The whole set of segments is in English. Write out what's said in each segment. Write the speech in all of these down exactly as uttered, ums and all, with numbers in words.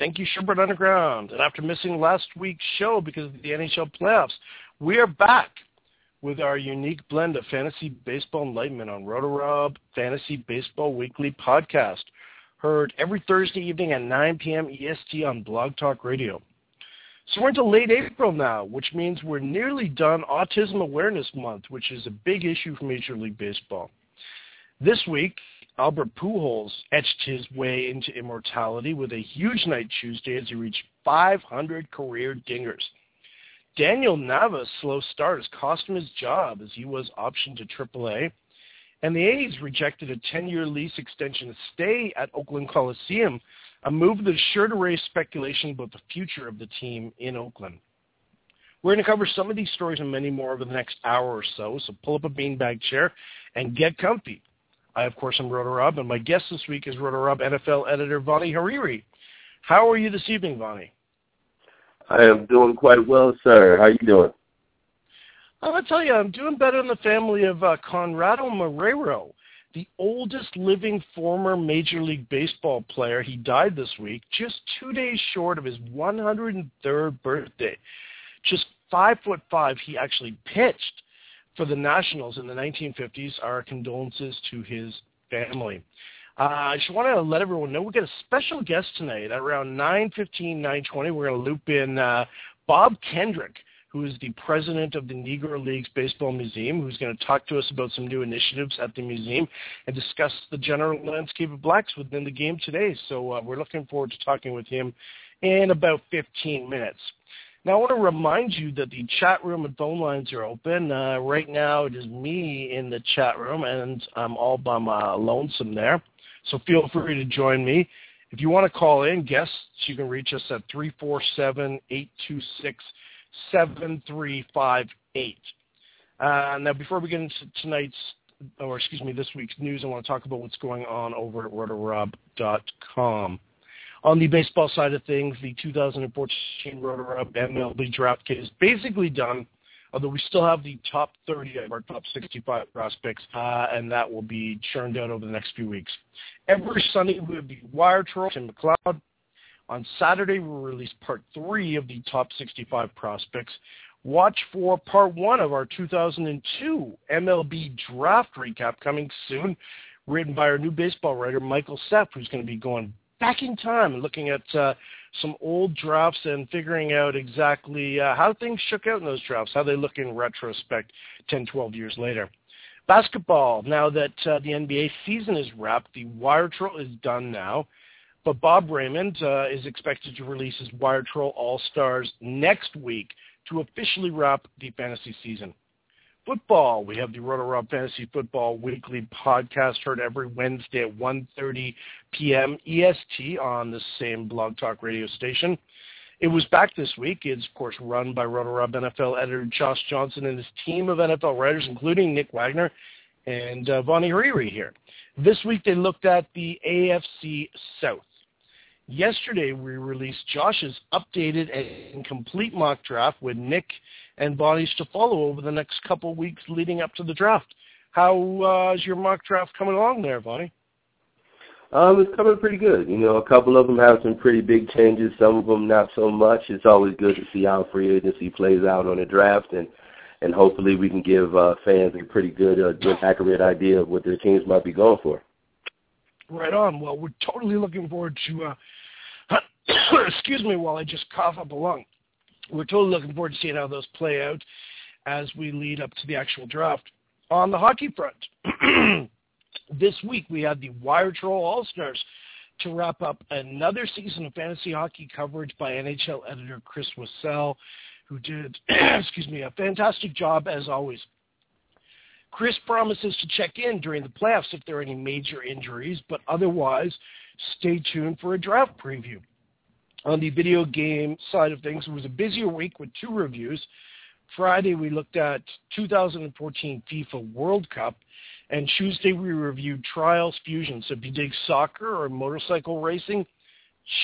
Thank you, Sherbert Underground. And after missing last week's show because of the N H L playoffs, we are back with our unique blend of fantasy baseball enlightenment on RotoRob Fantasy Baseball Weekly Podcast, heard every Thursday evening at nine p.m. E S T on Blog Talk Radio. So we're into late April now, which means we're nearly done Autism Awareness Month, which is a big issue for Major League Baseball. This week, Albert Pujols etched his way into immortality with a huge night Tuesday as he reached five hundred career dingers. Daniel Nava's slow start has cost him his job as he was optioned to triple A, and the A's rejected a ten-year lease extension to stay at Oakland Coliseum, a move that is sure to raise speculation about the future of the team in Oakland. We're going to cover some of these stories and many more over the next hour or so, so pull up a beanbag chair and get comfy. I, of course, am RotoRob, and my guest this week is RotoRob N F L editor Vaney Hariri. How are you this evening, Vaney? I am doing quite well, sir. How are you doing? I'm going to tell you, I'm doing better than the family of uh, Conrado Marrero, the oldest living former Major League Baseball player. He died this week, just two days short of his one hundred third birthday. Just five foot five, he actually pitched for the Nationals in the nineteen fifties. Our condolences to his family. Uh, I just want to let everyone know we've got a special guest tonight at around nine fifteen, nine twenty. We're going to loop in uh, Bob Kendrick, who is the president of the Negro Leagues Baseball Museum, who's going to talk to us about some new initiatives at the museum and discuss the general landscape of blacks within the game today. So uh, we're looking forward to talking with him in about fifteen minutes. Now, I want to remind you that the chat room and phone lines are open. Uh, right now, it is me in the chat room, and I'm all by my lonesome there. So feel free to join me. If you want to call in, guests, you can reach us at three four seven, eight two six, seven three five eight. Uh, now, before we get into tonight's, or excuse me, this week's news, I want to talk about what's going on over at Roto Rob dot com. On the baseball side of things, the two thousand fourteen RotoRob M L B draft kit is basically done, although we still have the top thirty of our top sixty-five prospects, uh, and that will be churned out over the next few weeks. Every Sunday, we will be Wire Troll, Tim McLeod. On Saturday, we will release part three of the top sixty-five prospects. Watch for part one of our two thousand two M L B draft recap coming soon, written by our new baseball writer, Michael Sepp, who's going to be going back in time and looking at uh, some old drafts and figuring out exactly uh, how things shook out in those drafts, how they look in retrospect ten, twelve years later. Basketball, now that uh, the N B A season is wrapped, the Wire Troll is done now, but Bob Raymond uh, is expected to release his Wire Troll All-Stars next week to officially wrap the fantasy season. Football, we have the RotoRob Fantasy Football Weekly Podcast heard every Wednesday at one thirty p.m. E S T on the same Blog Talk Radio station. It was back this week. It's, of course, run by RotoRob N F L editor Josh Johnson and his team of N F L writers, including Nick Wagner and uh, Vaney Hariri here. This week they looked at the A F C South. Yesterday we released Josh's updated and complete mock draft with Nick and bodies to follow over the next couple weeks leading up to the draft. How uh, is your mock draft coming along there, Bonnie? Um, it's coming pretty good. You know, a couple of them have some pretty big changes, some of them not so much. It's always good to see how free agency plays out on the draft, and, and hopefully we can give uh, fans a pretty good, uh, good, accurate idea of what their teams might be going for. Right on. Well, we're totally looking forward to, uh, excuse me while I just cough up a lung. We're totally looking forward to seeing how those play out as we lead up to the actual draft. On the hockey front, this week we had the Wire Troll All-Stars to wrap up another season of fantasy hockey coverage by N H L editor Chris Wassell, who did excuse me, a fantastic job as always. Chris promises to check in during the playoffs if there are any major injuries, but otherwise stay tuned for a draft preview. On the video game side of things, it was a busier week with two reviews. Friday, we looked at two thousand fourteen FIFA World Cup, and Tuesday, we reviewed Trials Fusion. So if you dig soccer or motorcycle racing,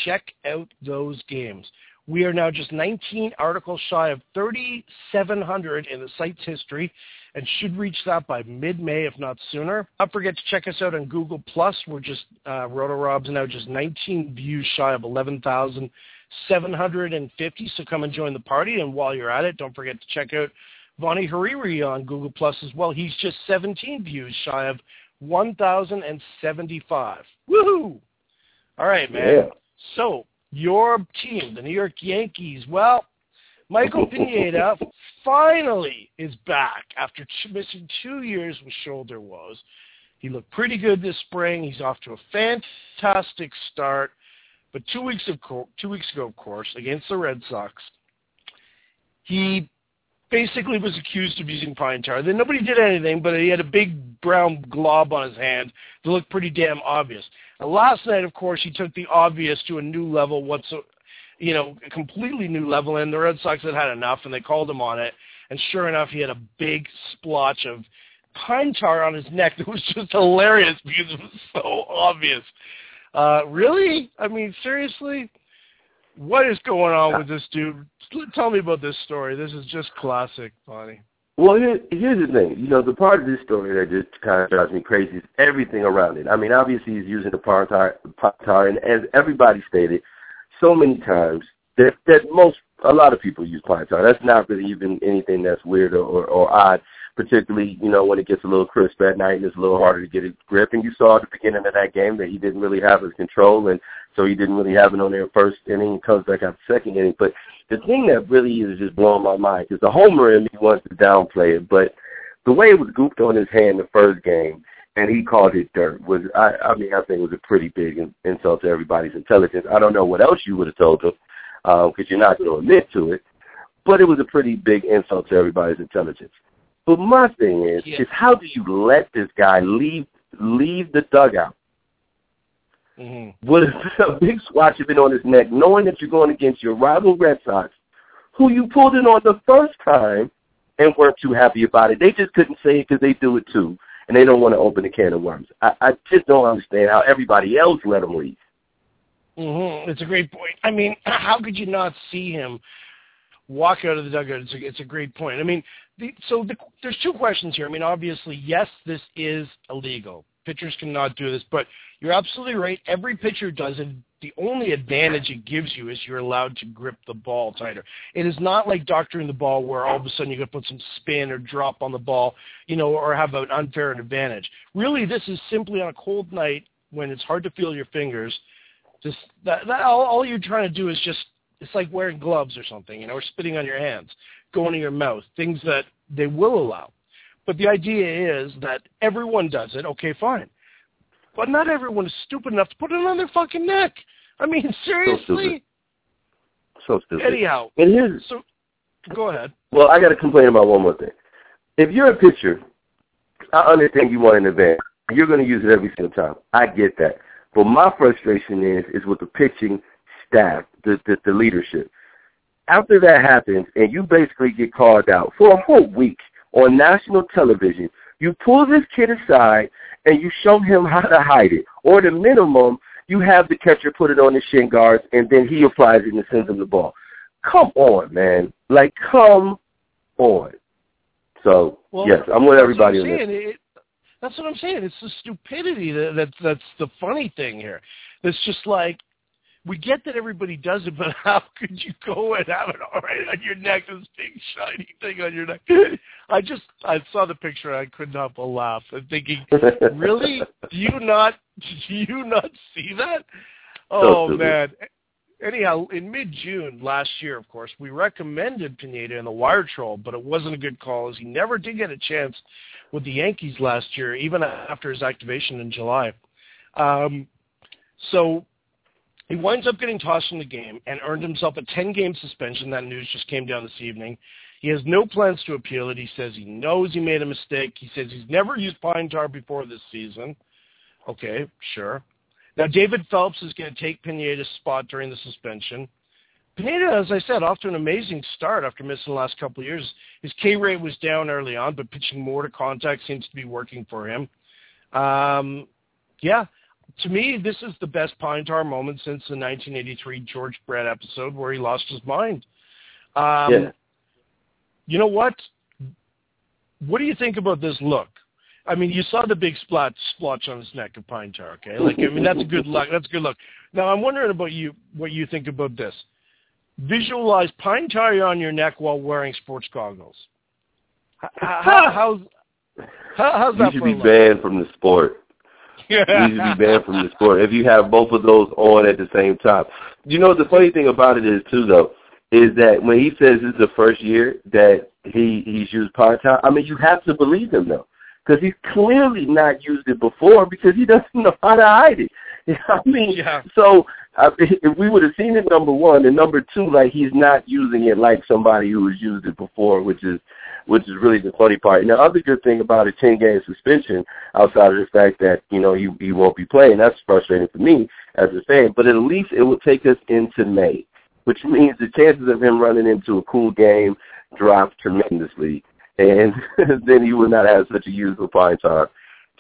check out those games. We are now just nineteen articles shy of thirty-seven hundred in the site's history and should reach that by mid-May, if not sooner. Don't forget to check us out on Google plus. We're just, uh, RotoRob's now just nineteen views shy of eleven thousand seven hundred fifty, so come and join the party. And while you're at it, don't forget to check out Vaney Hariri on Google plus as well. He's just seventeen views shy of one thousand seventy-five. Woohoo! All right, man. Yeah. So, your team, the New York Yankees, well, Michael Pineda finally is back after two, missing two years with shoulder woes. He looked pretty good this spring. He's off to a fantastic start. But two weeks of co- two weeks ago, of course, against the Red Sox, he basically was accused of using pine tar. Then nobody did anything, but he had a big brown glob on his hand that looked pretty damn obvious. And last night, of course, he took the obvious to a new level, what's a, you know, a completely new level, and the Red Sox had had enough, and they called him on it. And sure enough, he had a big splotch of pine tar on his neck that was just hilarious because it was so obvious. Uh, really? I mean, seriously? What is going on with this dude? Tell me about this story. This is just classic, Bonnie. Well, here, here's the thing. You know, the part of this story that just kind of drives me crazy is everything around it. I mean, obviously he's using the pine tar, pine tar, and as everybody stated so many times, that, that most, a lot of people use pine tar. That's not really even anything that's weird or, or, or odd, particularly, you know, when it gets a little crisp at night and it's a little harder to get a grip. And you saw at the beginning of that game that he didn't really have his control, and so he didn't really have it on their first inning and comes back out second inning. But the thing that really is just blowing my mind is the homer in me wants to downplay it, but the way it was gooped on his hand the first game, and he called it dirt, was, I, I mean, I think it was a pretty big insult to everybody's intelligence. I don't know what else you would have told him, because uh, you're not going to admit to it, but it was a pretty big insult to everybody's intelligence. But my thing is, yeah. is how do you let this guy leave leave the dugout mm-hmm. with a big swatch of it on his neck, knowing that you're going against your rival Red Sox, who you pulled in on the first time and weren't too happy about it? They just couldn't say it because they do it too, and they don't want to open the can of worms. I, I just don't understand how everybody else let him leave. Mm-hmm. It's a great point. I mean, how could you not see him walk out of the dugout? It's a, it's a great point. I mean, the, so the, there's two questions here. I mean, obviously, yes, this is illegal. Pitchers cannot do this, but you're absolutely right. Every pitcher does it. The only advantage it gives you is you're allowed to grip the ball tighter. It is not like doctoring the ball where all of a sudden you're going to put some spin or drop on the ball, you know, or have an unfair advantage. Really, this is simply on a cold night when it's hard to feel your fingers. Just that, that all, all you're trying to do is just, it's like wearing gloves or something, you know, or spitting on your hands, going to your mouth, things that they will allow. But the idea is that everyone does it. Okay, fine. But not everyone is stupid enough to put it on their fucking neck. I mean, seriously? So stupid. So stupid. Anyhow. And here's, so, go ahead. Well, I got to complain about one more thing. If you're a pitcher, I understand you want an advantage. You're going to use it every single time. I get that. But my frustration is is with the pitching staff, the, the, the leadership. After that happens and you basically get called out for a whole week on national television, you pull this kid aside and you show him how to hide it. Or at a minimum, you have the catcher put it on his shin guards and then he applies it and sends him the ball. Come on, man. Like, come on. So, well, yes, I'm with everybody on this. That's what I'm saying. It's the stupidity that, that that's the funny thing here. It's just like, we get that everybody does it, but how could you go and have it all right on your neck, this big shiny thing on your neck? I just, I saw the picture and I could not but laugh. I'm thinking, really? Do you not, do you not see that? Oh, so man. Anyhow, in mid-June last year, of course, we recommended Pineda in the wire troll, but it wasn't a good call as he never did get a chance with the Yankees last year, even after his activation in July. Um, so he winds up getting tossed from the game and earned himself a ten-game suspension. That news just came down this evening. He has no plans to appeal it. He says he knows he made a mistake. He says he's never used pine tar before this season. Okay, sure. Now, David Phelps is going to take Pineda's spot during the suspension. Pineda, as I said, off to an amazing start after missing the last couple of years. His K rate was down early on, but pitching more to contact seems to be working for him. Um, yeah, To me, this is the best Pine Tar moment since the nineteen eighty-three George Brett episode where he lost his mind. Um, yeah. You know what? What do you think about this look? I mean, you saw the big splotch, splotch on his neck of Pine Tar, okay? Like, I mean, that's a good look. That's a good look. Now, I'm wondering about you, what you think about this. Visualize Pine Tar on your neck while wearing sports goggles. How, how, how's, how, how's that? You should be banned from the sport. You should be banned from the sport if you have both of those on at the same time. You know, the funny thing about it is, too, though, is that when he says this is the first year that he, he's used Pine Tar, I mean, you have to believe him, though. Because he's clearly not used it before because he doesn't know how to hide it. You know what I mean? Yeah. So uh, if we would have seen it, number one, and number two, like he's not using it like somebody who has used it before, which is which is really the funny part. And the other good thing about a ten-game suspension, outside of the fact that, you know, he, he won't be playing, that's frustrating for me as a fan, but at least it will take us into May, which means the chances of him running into a cool game drop tremendously. And then he would not have such a useful Pine Tar.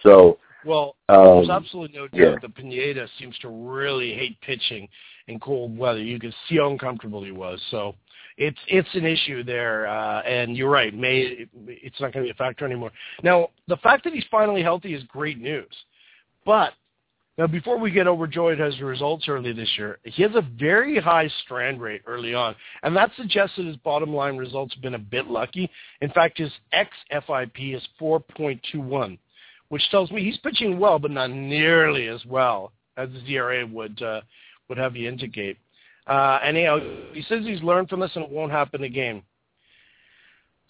So, well, um, there's absolutely no doubt yeah. that Pineda seems to really hate pitching in cold weather. You could see how uncomfortable he was. So it's it's an issue there. Uh, and you're right, May it's not going to be a factor anymore. Now, the fact that he's finally healthy is great news. But now, before we get overjoyed as the results early this year, he has a very high strand rate early on, and that suggests that his bottom line results have been a bit lucky. In fact, his X F I P is four point two one, which tells me he's pitching well, but not nearly as well as his E R A would uh, would have you indicate. Uh, and you know, he says he's learned from this, and it won't happen again.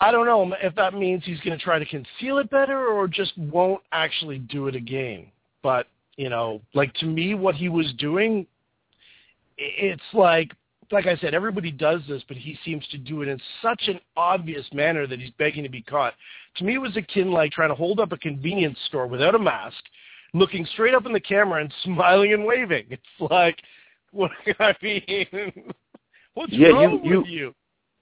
I don't know if that means he's going to try to conceal it better or just won't actually do it again, but. You know, like to me, what he was doing, it's like, like I said, everybody does this, but he seems to do it in such an obvious manner that he's begging to be caught. To me, it was akin like trying to hold up a convenience store without a mask, looking straight up in the camera and smiling and waving. It's like, what I mean, what's yeah, wrong you, with you?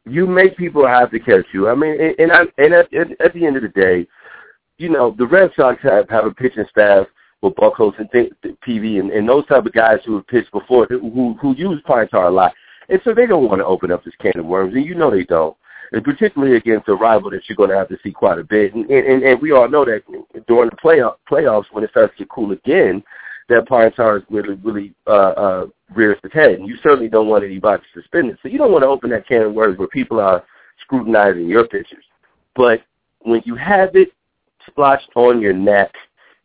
You make people have to catch you. I mean, and, and, I, and at, at the end of the day, you know, the Red Sox have, have a pitching staff with Buckholz and P V and, and those type of guys who have pitched before, who who use Pine Tar a lot. And so they don't want to open up this can of worms, and you know they don't, and particularly against a rival that you're going to have to see quite a bit. And, and, and we all know that during the playoff, playoffs, when it starts to get cool again, that Pine Tar really, really uh, uh, rears its head, and you certainly don't want anybody suspended. So you don't want to open that can of worms where people are scrutinizing your pitchers. But when you have it splotched on your neck,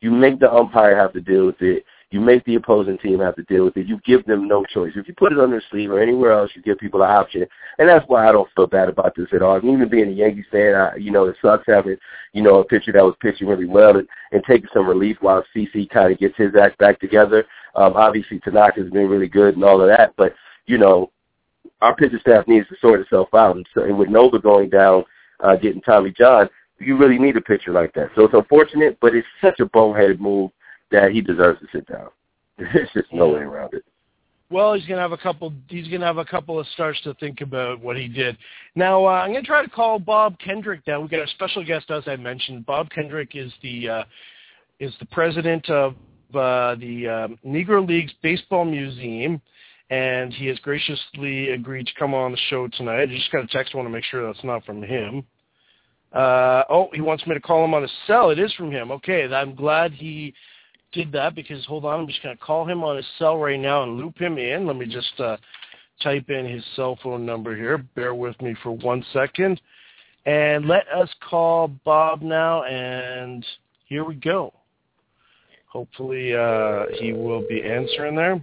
you make the umpire have to deal with it. You make the opposing team have to deal with it. You give them no choice. If you put it on their sleeve or anywhere else, you give people an option. And that's why I don't feel bad about this at all. I mean, even being a Yankees fan, I, you know, it sucks having, you know, a pitcher that was pitching really well and, and taking some relief while C C kind of gets his act back together. Um, obviously, Tanaka's been really good and all of that. But, you know, our pitching staff needs to sort itself out. And, so, and with Nova going down, uh, getting Tommy John, you really need a pitcher like that. So it's unfortunate, but it's such a boneheaded move that he deserves to sit down. There's just no way around it. Well, he's gonna have a couple. He's gonna have a couple of starts to think about what he did. Now uh, I'm gonna try to call Bob Kendrick. Now we've got a special guest, as I mentioned. Bob Kendrick is the uh, is the president of uh, the um, Negro Leagues Baseball Museum, and he has graciously agreed to come on the show tonight. I just got a text. I want to make sure that's not from him. Uh, oh, he wants me to call him on his cell. It is from him. Okay, I'm glad he did that because, hold on, I'm just going to call him on his cell right now and loop him in. Let me just uh, type in his cell phone number here. Bear with me for one second. And let us call Bob now, and here we go. Hopefully uh, he will be answering there.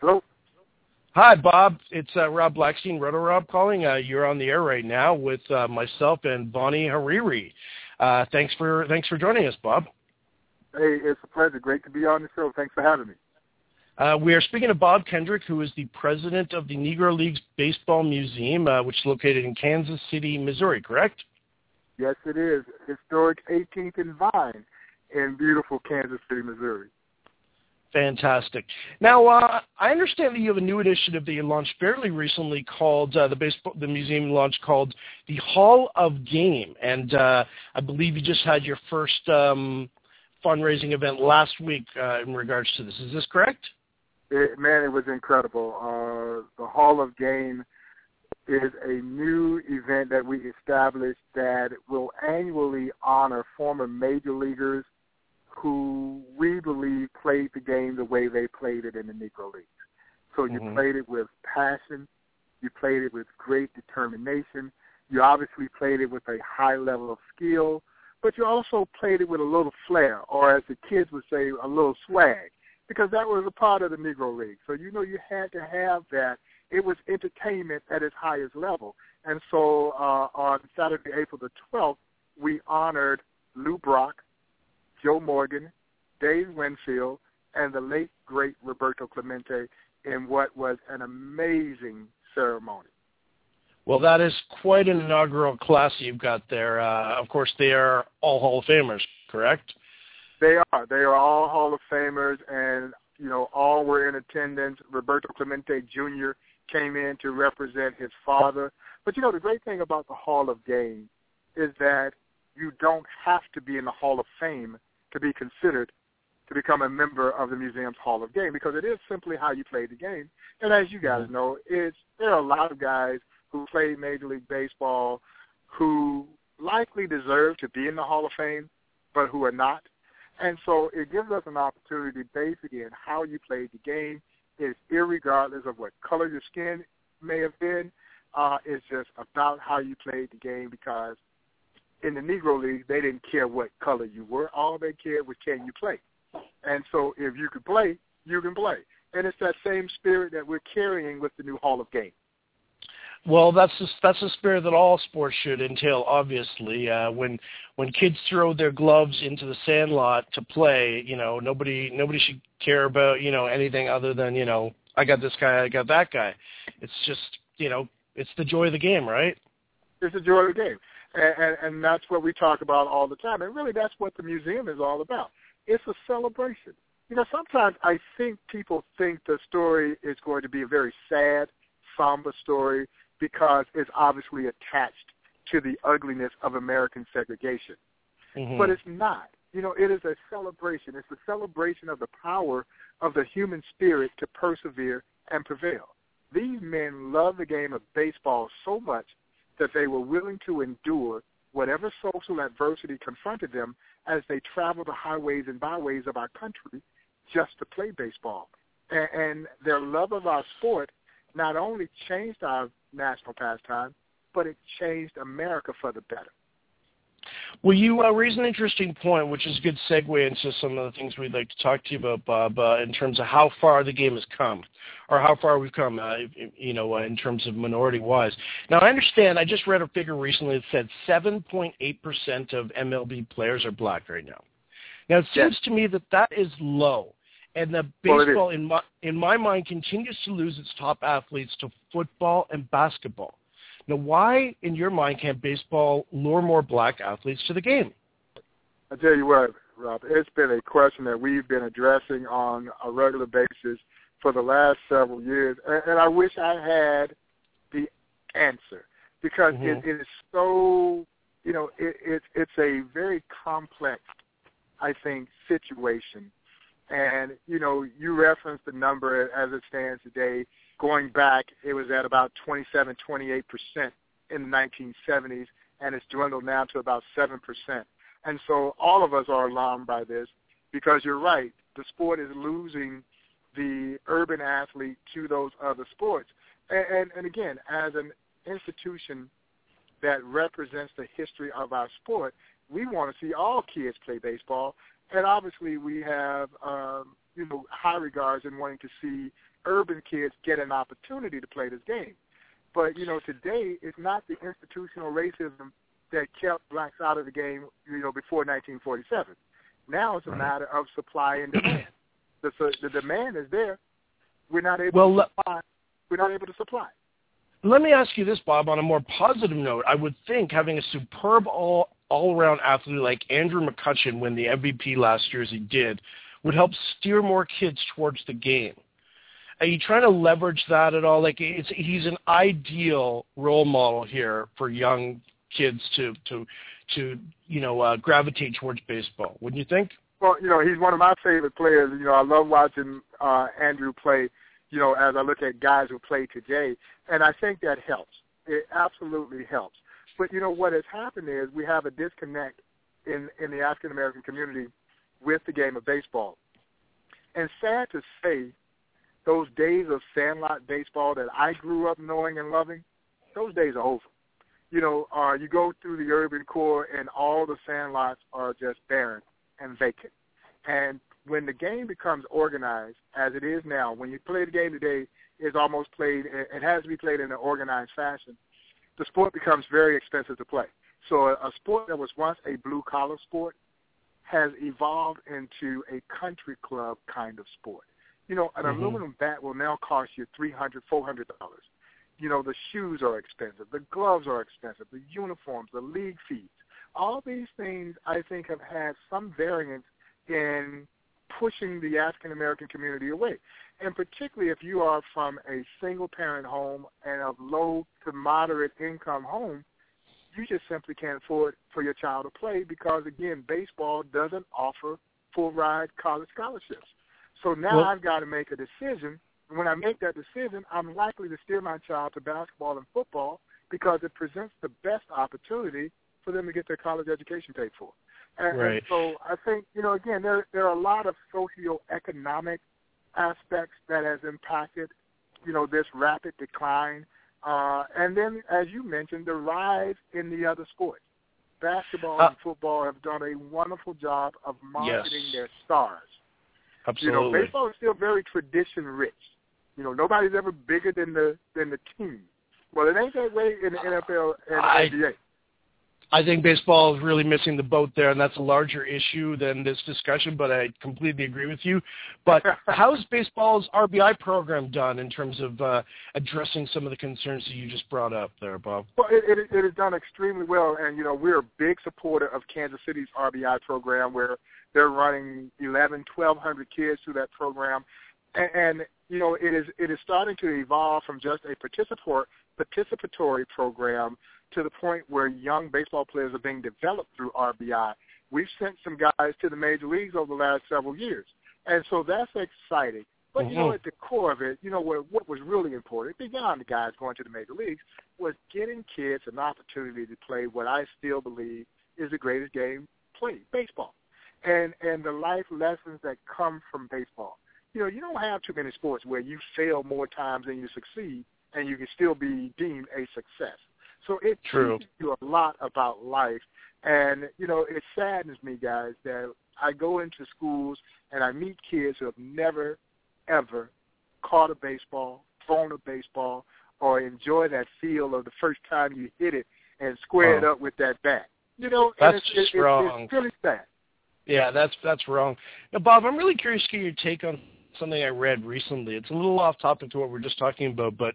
Hello? Hi, Bob. It's uh, Rob Blackstein, RotoRob calling. Uh, you're on the air right now with uh, myself and Vaney Hariri. Uh, thanks for thanks for joining us, Bob. Hey, it's a pleasure. Great to be on the show. Thanks for having me. Uh, we are speaking to Bob Kendrick, who is the president of the Negro Leagues Baseball Museum, uh, which is located in Kansas City, Missouri, correct? Yes, it is. Historic eighteenth and Vine in beautiful Kansas City, Missouri. Fantastic. Now, uh, I understand that you have a new initiative that you launched fairly recently called uh, the baseball, the museum launched called the Hall of Game, and uh, I believe you just had your first um, fundraising event last week uh, in regards to this. Is this correct? It, man, it was incredible. Uh, the Hall of Game is a new event that we established that will annually honor former major leaguers who we believe played the game the way they played it in the Negro Leagues. So you mm-hmm. played it with passion. You played it with great determination. You obviously played it with a high level of skill, but you also played it with a little flair, or as the kids would say, a little swag, because that was a part of the Negro League. So you know you had to have that. It was entertainment at its highest level. And so uh, on Saturday, April the twelfth, we honored Lou Brock, Joe Morgan, Dave Winfield, and the late, great Roberto Clemente in what was an amazing ceremony. Well, that is quite an inaugural class you've got there. Uh, of course, they are all Hall of Famers, correct? They are. They are all Hall of Famers, and, you know, all were in attendance. Roberto Clemente Junior came in to represent his father. But, you know, the great thing about the Hall of Game is that you don't have to be in the Hall of Fame to be considered to become a member of the museum's Hall of Game, because it is simply how you play the game. And as you guys know, it's there are a lot of guys who played Major League Baseball who likely deserve to be in the Hall of Fame, but who are not. And so it gives us an opportunity basically in how you played the game. It's irregardless of what color your skin may have been. Uh, it's just about how you played the game, because in the Negro League, they didn't care what color you were. All they cared was, can you play? And so if you could play, you can play. And it's that same spirit that we're carrying with the new Hall of Game. Well, that's the, that's the spirit that all sports should entail, obviously. Uh, when when kids throw their gloves into the sandlot to play, you know, nobody nobody should care about, you know, anything other than, you know, I got this guy, I got that guy. It's just, you know, it's the joy of the game, right? It's the joy of the game. And, and that's what we talk about all the time. And really, that's what the museum is all about. It's a celebration. You know, sometimes I think people think the story is going to be a very sad, somber story because it's obviously attached to the ugliness of American segregation. Mm-hmm. But it's not. You know, it is a celebration. It's a celebration of the power of the human spirit to persevere and prevail. These men love the game of baseball so much that they were willing to endure whatever social adversity confronted them as they traveled the highways and byways of our country just to play baseball. And, and their love of our sport not only changed our national pastime, but it changed America for the better. Well, you uh, raise an interesting point, which is a good segue into some of the things we'd like to talk to you about, Bob, uh, in terms of how far the game has come, or how far we've come, uh, you know, uh, in terms of minority-wise. Now, I understand, I just read a figure recently that said seven point eight percent of M L B players are black right now. Now, it seems yeah. to me that that is low, and that baseball, well, in my, in my mind, continues to lose its top athletes to football and basketball. Now, why, in your mind, can't baseball lure more black athletes to the game? I tell you what, Rob, it's been a question that we've been addressing on a regular basis for the last several years, and, and I wish I had the answer, because mm-hmm. it, it is so, you know, it, it, it's a very complex, I think, situation. And, you know, you referenced the number as it stands today. Going back, it was at about twenty-seven, twenty-eight percent in the nineteen seventies, and it's dwindled now to about seven percent. And so all of us are alarmed by this, because you're right, the sport is losing the urban athlete to those other sports. And, and, and again, as an institution that represents the history of our sport, we want to see all kids play baseball. And obviously we have um, you know, high regards in wanting to see urban kids get an opportunity to play this game. But, you know, today it's not the institutional racism that kept blacks out of the game, you know, before nineteen forty-seven. Now it's a matter of supply and demand. The, the demand is there. We're not able well, to supply. We're not able to supply. Let me ask you this, Bob, on a more positive note. I would think having a superb all, all-around athlete like Andrew McCutchen win the M V P last year as he did would help steer more kids towards the game. Are you trying to leverage that at all? Like, it's, he's an ideal role model here for young kids to, to, to you know, uh, gravitate towards baseball, wouldn't you think? Well, you know, he's one of my favorite players. You know, I love watching uh, Andrew play, you know, as I look at guys who play today. And I think that helps. It absolutely helps. But, you know, what has happened is we have a disconnect in, in the African-American community with the game of baseball. And sad to say, those days of sandlot baseball that I grew up knowing and loving, those days are over. You know, uh, you go through the urban core and all the sandlots are just barren and vacant. And when the game becomes organized, as it is now, when you play the game today, it's almost played, it has to be played in an organized fashion. The sport becomes very expensive to play. So a sport that was once a blue-collar sport has evolved into a country club kind of sport. You know, an mm-hmm. aluminum bat will now cost you three hundred dollars, four hundred dollars. You know, the shoes are expensive. The gloves are expensive. The uniforms, the league fees. All these things, I think, have had some variance in pushing the African-American community away. And particularly if you are from a single-parent home and of low to moderate income home, you just simply can't afford for your child to play because, again, baseball doesn't offer full-ride college scholarships. So now well, I've got to make a decision. And when I make that decision, I'm likely to steer my child to basketball and football because it presents the best opportunity for them to get their college education paid for. And, right. and so I think, you know, again, there there are a lot of socioeconomic aspects that has impacted, you know, this rapid decline. Uh, and then, as you mentioned, the rise in the other sports. Basketball uh, and football have done a wonderful job of marketing yes. their stars. Absolutely. You know, baseball is still very tradition-rich. You know, nobody's ever bigger than the than the team. Well, it ain't that way in the N F L and I, the N B A. I think baseball is really missing the boat there, and that's a larger issue than this discussion, but I completely agree with you. But how's baseball's R B I program done in terms of uh, addressing some of the concerns that you just brought up there, Bob? Well, it, it, it is done extremely well, and, you know, we're a big supporter of Kansas City's R B I program where they're running eleven, twelve hundred kids through that program. And, and you know, it is it is starting to evolve from just a participatory, participatory program to the point where young baseball players are being developed through R B I. We've sent some guys to the major leagues over the last several years, and so that's exciting. But, mm-hmm. you know, at the core of it, you know, what, what was really important, beyond the guys going to the major leagues, was getting kids an opportunity to play what I still believe is the greatest game played, baseball, and, and the life lessons that come from baseball. You know, you don't have too many sports where you fail more times than you succeed, and you can still be deemed a success. So it True. teaches you a lot about life. And, you know, it saddens me, guys, that I go into schools and I meet kids who have never, ever caught a baseball, thrown a baseball, or enjoyed that feel of the first time you hit it and squared wow. up with that bat. You know, That's it's, just it, wrong. It's really sad. Yeah, that's, that's wrong. Now, Bob, I'm really curious to get your take on something I read recently. It's a little off topic to what we're just talking about, but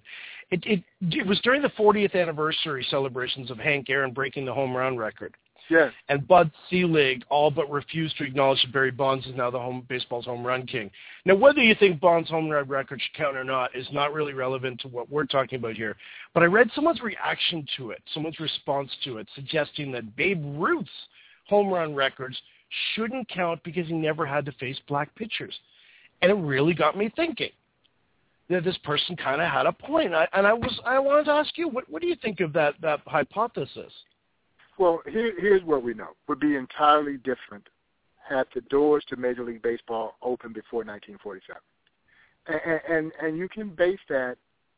it, it it was during the fortieth anniversary celebrations of Hank Aaron breaking the home run record. Yes. And Bud Selig all but refused to acknowledge that Barry Bonds is now the home baseball's home run king. Now, whether you think Bonds' home run record should count or not is not really relevant to what we're talking about here. But I read someone's reaction to it, someone's response to it, suggesting that Babe Ruth's home run records shouldn't count because he never had to face black pitchers. And it really got me thinking that this person kind of had a point. I, and I was I wanted to ask you, what, what do you think of that, that hypothesis? Well, here, here's what we know. It would be entirely different had the doors to Major League Baseball opened before nineteen forty-seven. And, and, and you can base that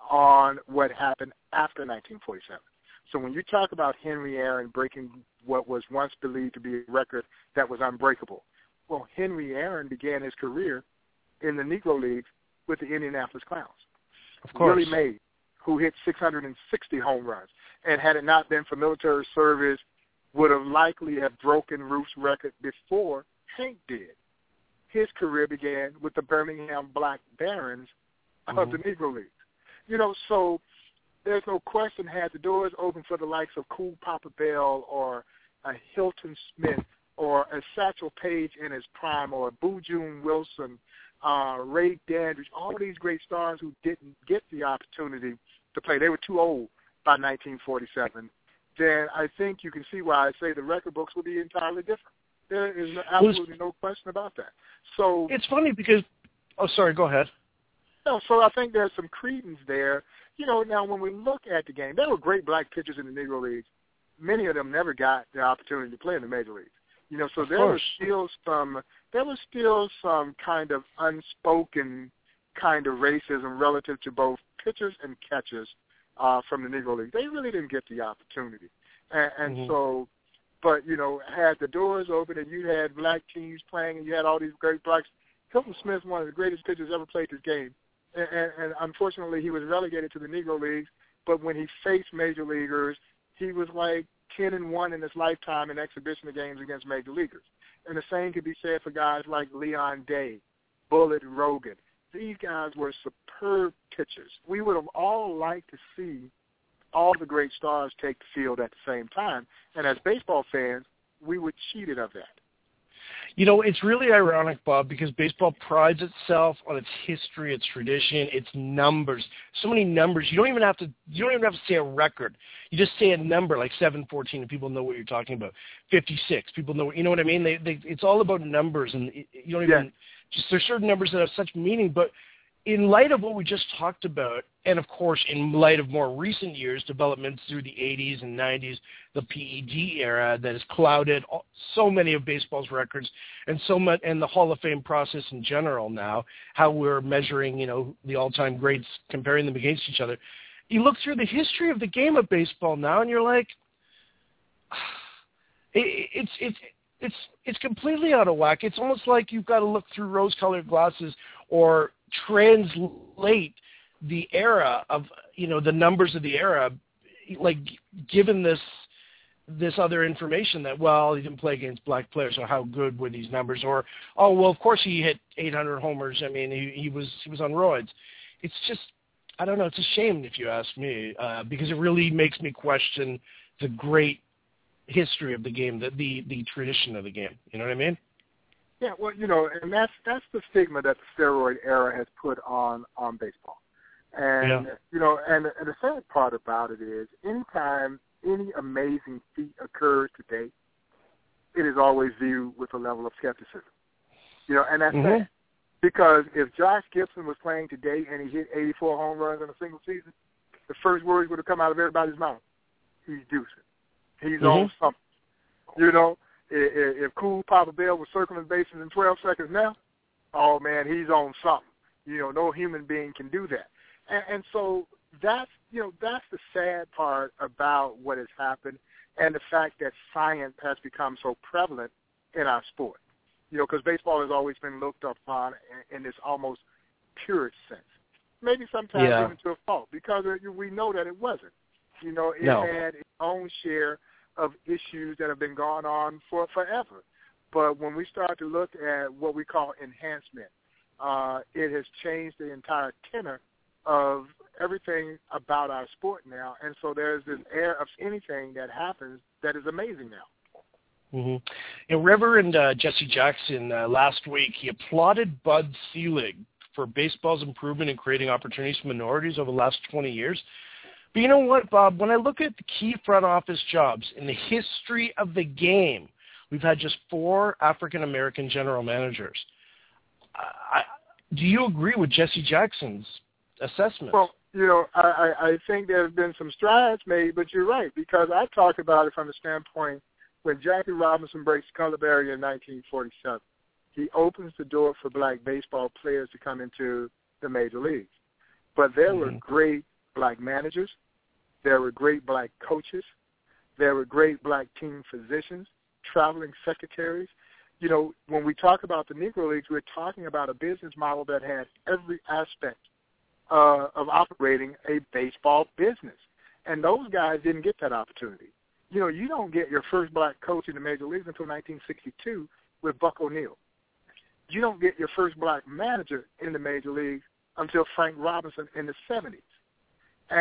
on what happened after nineteen forty-seven. So when you talk about Henry Aaron breaking what was once believed to be a record that was unbreakable, well, Henry Aaron began his career in the Negro Leagues with the Indianapolis Clowns. Of course. Willie Mays, who hit six hundred sixty home runs, and had it not been for military service, would have likely have broken Ruth's record before Hank did. His career began with the Birmingham Black Barons mm-hmm. of the Negro Leagues. You know, so there's no question had the doors open for the likes of Cool Papa Bell or a Hilton Smith or a Satchel Paige in his prime, or a Boo June Wilson, uh, Ray Dandridge, all these great stars who didn't get the opportunity to play. They were too old by nineteen forty-seven. Then I think you can see why I say the record books will be entirely different. There is absolutely no question about that. So it's funny because – oh, sorry, go ahead. No, so I think there's some credence there. You know, now when we look at the game, there were great black pitchers in the Negro Leagues. Many of them never got the opportunity to play in the major leagues. You know, so there was still some there was still some kind of unspoken kind of racism relative to both pitchers and catchers uh, from the Negro League. They really didn't get the opportunity. And, and mm-hmm. so, but, you know, had the doors open and you had black teams playing and you had all these great blacks. Hilton Smith, one of the greatest pitchers ever played this game. And, and, and unfortunately, he was relegated to the Negro Leagues. But when he faced major leaguers, he was like ten and one in his lifetime in exhibition games against major leaguers. And the same could be said for guys like Leon Day, Bullitt Rogan. These guys were superb pitchers. We would have all liked to see all the great stars take the field at the same time. And as baseball fans, we were cheated of that. You know, it's really ironic, Bob, because baseball prides itself on its history, its tradition, its numbers. So many numbers. You don't even have to. You don't even have to say a record. You just say a number like seven fourteen, and people know what you're talking about. fifty-six, people know. You know what I mean? They, they, it's all about numbers, and you don't even. Yeah. Just there's certain numbers that have such meaning, but in light of what we just talked about, and of course in light of more recent years, developments through the eighties and nineties, the P E D era that has clouded all, so many of baseball's records, and so much, and the Hall of Fame process in general now, how we're measuring, you know, the all-time greats, comparing them against each other. You look through the history of the game of baseball now, and you're like, it, it's it's. It's it's completely out of whack. It's almost like you've got to look through rose-colored glasses or translate the era of, you know, the numbers of the era, like given this this other information that, well, he didn't play against black players, so how good were these numbers? Or, oh, well, of course he hit eight hundred homers. I mean, he, he was he was on roids. It's just, I don't know, it's a shame if you ask me, uh, because it really makes me question the great history of the game, the, the the tradition of the game. You know what I mean? Yeah, well, you know, and that's that's the stigma that the steroid era has put on on baseball. And yeah. you know, and, and the sad part about it is, anytime any amazing feat occurs today, it is always viewed with a level of skepticism. You know, and that's mm-hmm. sad, because if Josh Gibson was playing today and he hit eighty-four home runs in a single season, the first words would have come out of everybody's mouth: he's juicing. He's mm-hmm. on something. You know, if, if Cool Papa Bell was circling bases in twelve seconds now, oh, man, he's on something. You know, no human being can do that. And, and so that's, you know, that's the sad part about what has happened, and the fact that science has become so prevalent in our sport. You know, because baseball has always been looked upon in, in this almost purist sense. Maybe sometimes yeah. even to a fault, because we know that it wasn't. You know, it no. had its own share of issues that have been going on for forever. But when we start to look at what we call enhancement, uh, it has changed the entire tenor of everything about our sport now. And so there's this air of anything that happens that is amazing now. Mm-hmm. And Reverend uh, Jesse Jackson, uh, last week, he applauded Bud Selig for baseball's improvement in creating opportunities for minorities over the last twenty years. But you know what, Bob? When I look at the key front office jobs in the history of the game, we've had just four African-American general managers. Uh, do you agree with Jesse Jackson's assessment? Well, you know, I, I think there have been some strides made, but you're right, because I talk about it from the standpoint when Jackie Robinson breaks the color barrier in nineteen forty-seven. He opens the door for black baseball players to come into the major leagues. But there mm-hmm. were great black managers. There were great black coaches. There were great black team physicians, traveling secretaries. You know, when we talk about the Negro Leagues, we're talking about a business model that has every aspect uh, of operating a baseball business. And those guys didn't get that opportunity. You know, you don't get your first black coach in the major leagues until nineteen sixty-two with Buck O'Neill. You don't get your first black manager in the major leagues until Frank Robinson in the seventies.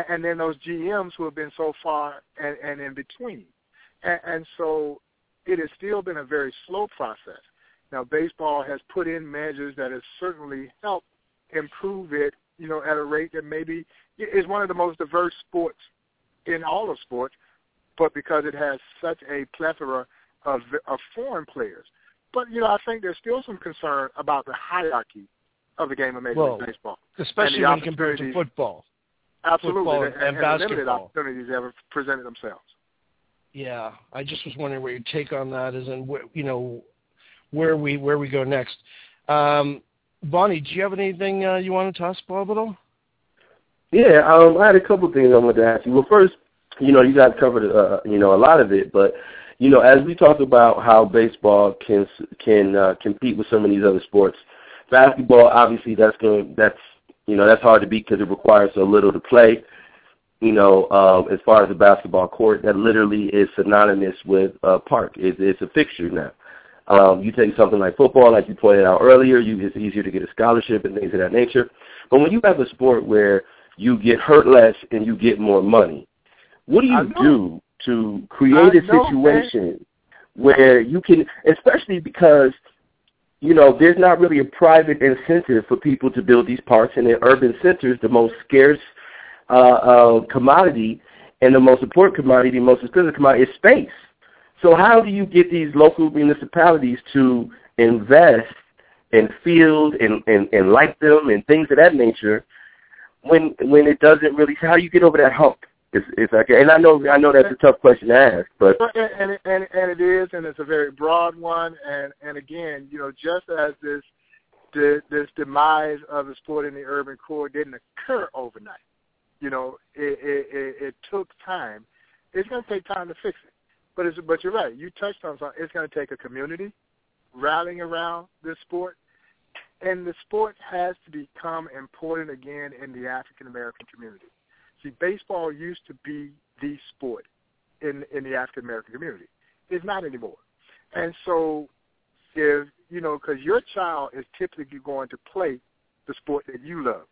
And then those G Ms who have been so far and, and in between. And, and so it has still been a very slow process. Now, baseball has put in measures that has certainly helped improve it, you know, at a rate that maybe is one of the most diverse sports in all of sports, but because it has such a plethora of, of foreign players. But, you know, I think there's still some concern about the hierarchy of the game of Major League Baseball. Especially when compared to football. Absolutely. Football and, and, and basketball. The limited opportunities ever presented themselves. Yeah. I just was wondering what your take on that is and, wh- you know, where we where we go next. Um, Bonnie, do you have anything uh, you want to toss Bob at all? Yeah, um, I had a couple of things I wanted to ask you. Well, first, you know, you guys covered, uh, you know, a lot of it, but, you know, as we talked about how baseball can can uh, compete with some of these other sports, basketball, obviously, that's going that's you know that's hard to beat because it requires so little to play. You know, um, as far as the basketball court, that literally is synonymous with a uh, park. It, it's a fixture now. Um, you take something like football, like you pointed out earlier, you, it's easier to get a scholarship and things of that nature. But when you have a sport where you get hurt less and you get more money, what do you do to create a situation where you can, especially because, you know, there's not really a private incentive for people to build these parks, and in urban centers, the most scarce uh, uh, commodity and the most important commodity, the most expensive commodity is space. So how do you get these local municipalities to invest in field and, and, and like them and things of that nature when when it doesn't really? How do you get over that hump? It's, it's okay. And I know I know that's a tough question to ask, but and and and it is, and it's a very broad one. And, and again, you know, just as this the, this demise of the sport in the urban core didn't occur overnight, you know, it it, it took time. It's going to take time to fix it. But it's, but you're right. You touched on something. It's going to take a community rallying around this sport, and the sport has to become important again in the African American community. See, baseball used to be the sport in in the African American community. It's not anymore. And so, if you know, because your child is typically going to play the sport that you love,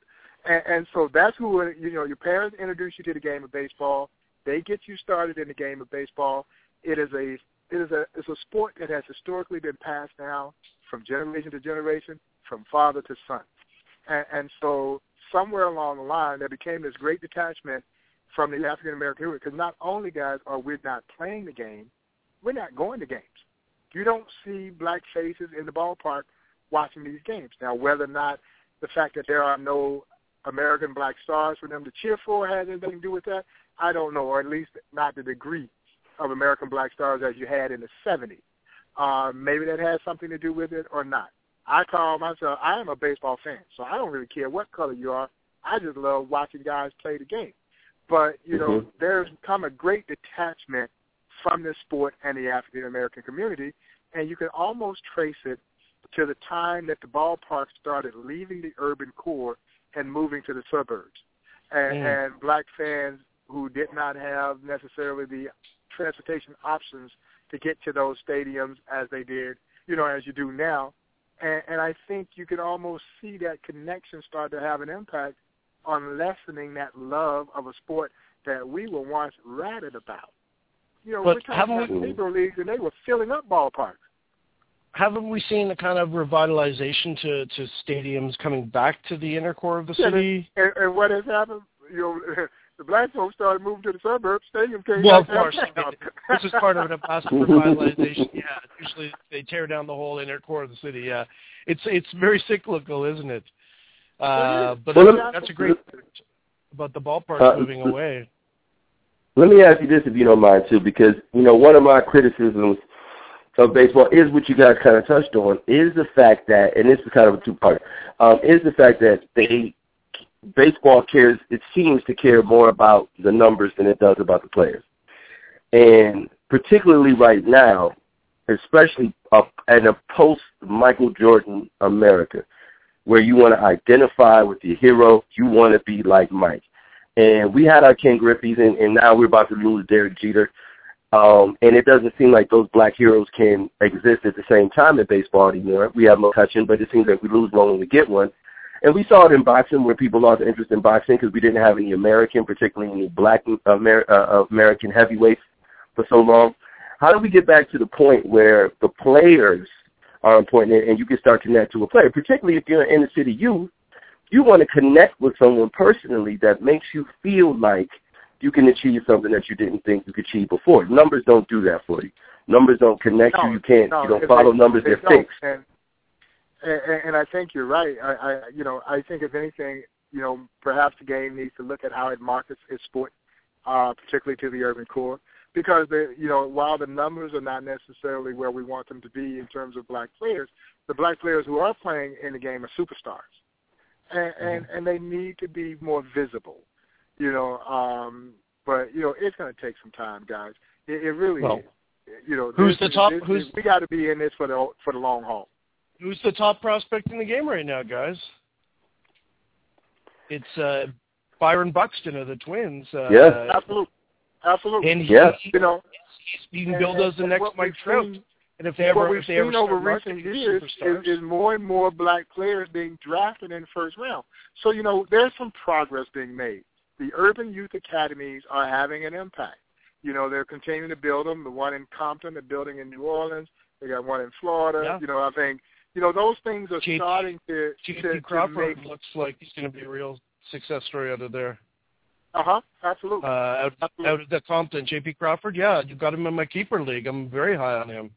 and, and so that's who you know. Your parents introduce you to the game of baseball. They get you started in the game of baseball. It is a it is a it's a sport that has historically been passed down from generation to generation, from father to son, and, and so somewhere along the line there became this great detachment from the African American community because not only guys are we not playing the game, we're not going to games. You don't see black faces in the ballpark watching these games. Now, whether or not the fact that there are no American black stars for them to cheer for has anything to do with that, I don't know, or at least not the degree of American black stars as you had in the seventies. Uh, maybe that has something to do with it or not. I call myself, I am a baseball fan, so I don't really care what color you are. I just love watching guys play the game. But, you mm-hmm. know, there's come a great detachment from this sport and the African-American community, and you can almost trace it to the time that the ballpark started leaving the urban core and moving to the suburbs. And, mm. and black fans who did not have necessarily the transportation options to get to those stadiums as they did, you know, as you do now. And, and I think you can almost see that connection start to have an impact on lessening that love of a sport that we were once ratted about. You know, but we're talking about the Negro Leagues, and they were filling up ballparks. Haven't we seen the kind of revitalization to, to stadiums coming back to the inner core of the city? And, and what has happened, you know, the black folks started moving to the suburbs. Stadium came well, of course. This is part of an impossible revitalization. Yeah, usually they tear down the whole inner core of the city. Yeah, it's it's very cyclical, isn't it? Uh, but well, that's, that's a great point about the ballpark uh, moving away. Let me ask you this, if you don't mind, too, because, you know, one of my criticisms of baseball is what you guys kind of touched on, is the fact that, and this is kind of a two-part, um, is the fact that they – baseball cares, it seems to care more about the numbers than it does about the players. And particularly right now, especially up in a post-Michael Jordan America, where you want to identify with your hero, you want to be like Mike. And we had our Ken Griffies, and, and now we're about to lose Derek Jeter. Um, and it doesn't seem like those black heroes can exist at the same time in baseball anymore. We have no touching, but it seems like we lose one when we get one. And we saw it in boxing where people lost interest in boxing because we didn't have any American, particularly any black Amer- uh, American heavyweights for so long. how do we get back to the point where the players are important and you can start connecting to a player, particularly if you're an inner-city youth? You want to connect with someone personally that makes you feel like you can achieve something that you didn't think you could achieve before. Numbers don't do that for you. Numbers don't connect no, you. You can't. No, you don't follow they, numbers. They're they fixed. And, and, and I think you're right. I, I, you know, I think if anything, you know, perhaps the game needs to look at how it markets its sport, uh, particularly to the urban core, because they, you know, while the numbers are not necessarily where we want them to be in terms of black players, the black players who are playing in the game are superstars, and and, and they need to be more visible. You know, um, but you know, it's going to take some time, guys. It, it really well, is. You know, who's this, the top? This, who's we got to be in this for the for the long haul? Who's the top prospect in the game right now, guys? It's uh, Byron Buxton of the Twins. Uh, yeah, absolutely, absolutely. And he, yeah. he, you know, he can build us the next Mike Trout. Seen, and if they ever, what we've if they seen over recent years is, is more and more black players being drafted in the first round. So you know, there's some progress being made. The urban youth academies are having an impact. You know, they're continuing to build them. The one in Compton, they're building in New Orleans. They got one in Florida. Yeah. You know, I think, you know, those things are J- starting to J P to, Crawford to make, looks like he's going to be a real success story out of there. Uh-huh, absolutely. Uh, out, absolutely. Out of the Compton, J P. Crawford, yeah, you got him in my keeper league. I'm very high on him.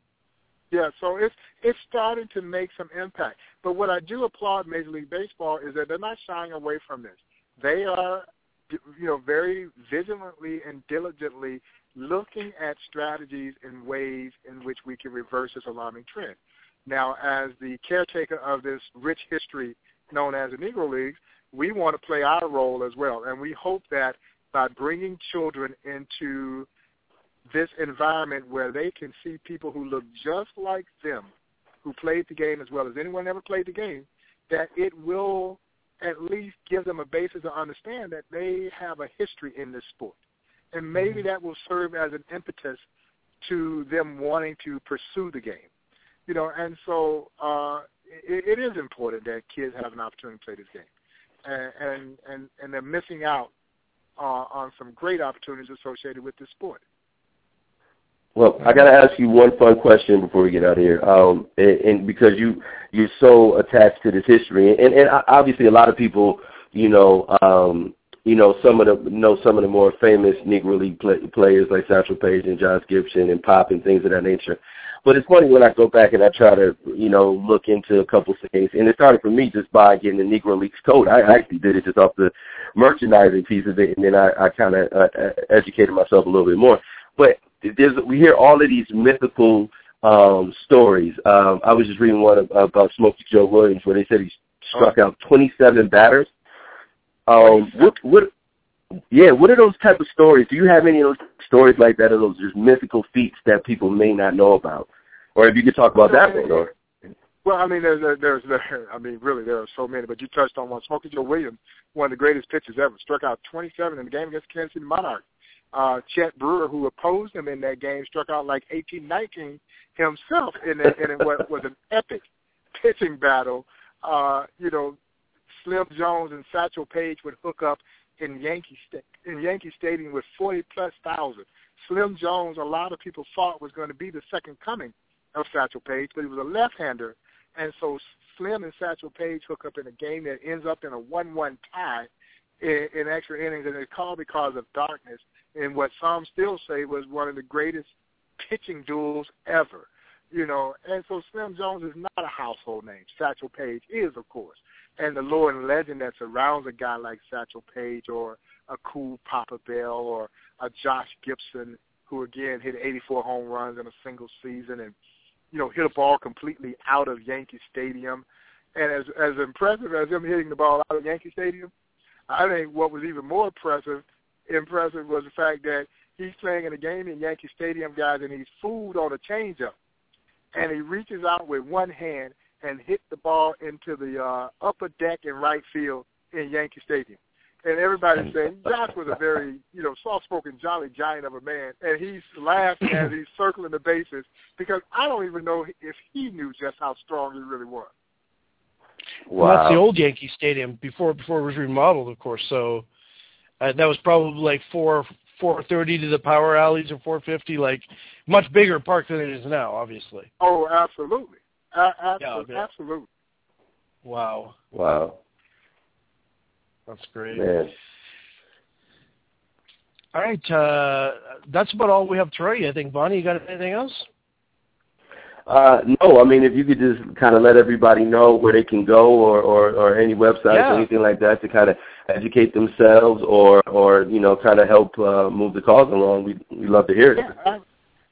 Yeah, so it's, it's starting to make some impact. But what I do applaud Major League Baseball is that they're not shying away from this. They are... you know, very vigilantly and diligently looking at strategies and ways in which we can reverse this alarming trend. Now, as the caretaker of this rich history known as the Negro Leagues, we want to play our role as well, and we hope that by bringing children into this environment where they can see people who look just like them, who played the game as well as anyone ever played the game, that it will at least give them a basis to understand that they have a history in this sport. And maybe that will serve as an impetus to them wanting to pursue the game. You know, and so uh, it, it is important that kids have an opportunity to play this game. And and, and, and they're missing out uh, on some great opportunities associated with this sport. Well, I got to ask you one fun question before we get out of here, um, and, and because you you're so attached to this history, and, and obviously a lot of people, you know, um, you know some of the know some of the more famous Negro League play, players like Satchel Paige and Josh Gibson and Pop and things of that nature. But it's funny when I go back and I try to, you know, look into a couple things, and it started for me just by getting the Negro Leagues code. I actually did it just off the merchandising piece of it, and then I, I kind of uh, educated myself a little bit more, but. There's, we hear all of these mythical um, stories. Um, I was just reading one about, about Smokey Joe Williams where they said he struck out twenty-seven batters. Um, what, what, yeah, what are those type of stories? Do you have any of those stories like that, of those just mythical feats that people may not know about? Or if you could talk about that one. Or. Well, I mean, there's, there's, there, I mean, really, there are so many, but you touched on one. Smokey Joe Williams, one of the greatest pitchers ever, struck out twenty-seven in the game against Kansas City Monarchs. Uh, Chet Brewer, who opposed him in that game, struck out like eighteen nineteen himself in, a, in a, what was an epic pitching battle. Uh, you know, Slim Jones and Satchel Paige would hook up in Yankee in Yankee Stadium with forty-plus thousand. Slim Jones, a lot of people thought was going to be the second coming of Satchel Paige, but he was a left-hander. And so Slim and Satchel Paige hook up in a game that ends up in a one one tie in, in extra innings, and it's called because of darkness. And what some still say was one of the greatest pitching duels ever, you know. And so Slim Jones is not a household name. Satchel Paige is, of course. And the lore and legend that surrounds a guy like Satchel Paige or a Cool Papa Bell or a Josh Gibson, who, again, hit eighty-four home runs in a single season and, you know, hit a ball completely out of Yankee Stadium. And as, as impressive as him hitting the ball out of Yankee Stadium, I think what was even more impressive Impressive was the fact that he's playing in a game in Yankee Stadium, guys, and he's fooled on a changeup. And he reaches out with one hand and hits the ball into the uh, upper deck in right field in Yankee Stadium. And everybody's saying, Josh was a very, you know, soft-spoken, jolly giant of a man. And he's laughing as he's circling the bases because I don't even know if he knew just how strong he really was. Wow. Well, that's the old Yankee Stadium before before it was remodeled, of course, so... Uh, that was probably like four, four thirty to the power alleys or four fifty, like much bigger park than it is now, obviously. Oh, absolutely. A- absolutely. Yeah, absolutely. Wow. Wow. That's great. Man. All right. Uh, that's about all we have to tell you, I think. Bonnie, you got anything else? Uh, no. I mean, if you could just kind of let everybody know where they can go or, or, or any websites yeah. or anything like that to kind of educate themselves or, or you know, kind of help uh, move the cause along, we'd, we'd love to hear it. Yeah,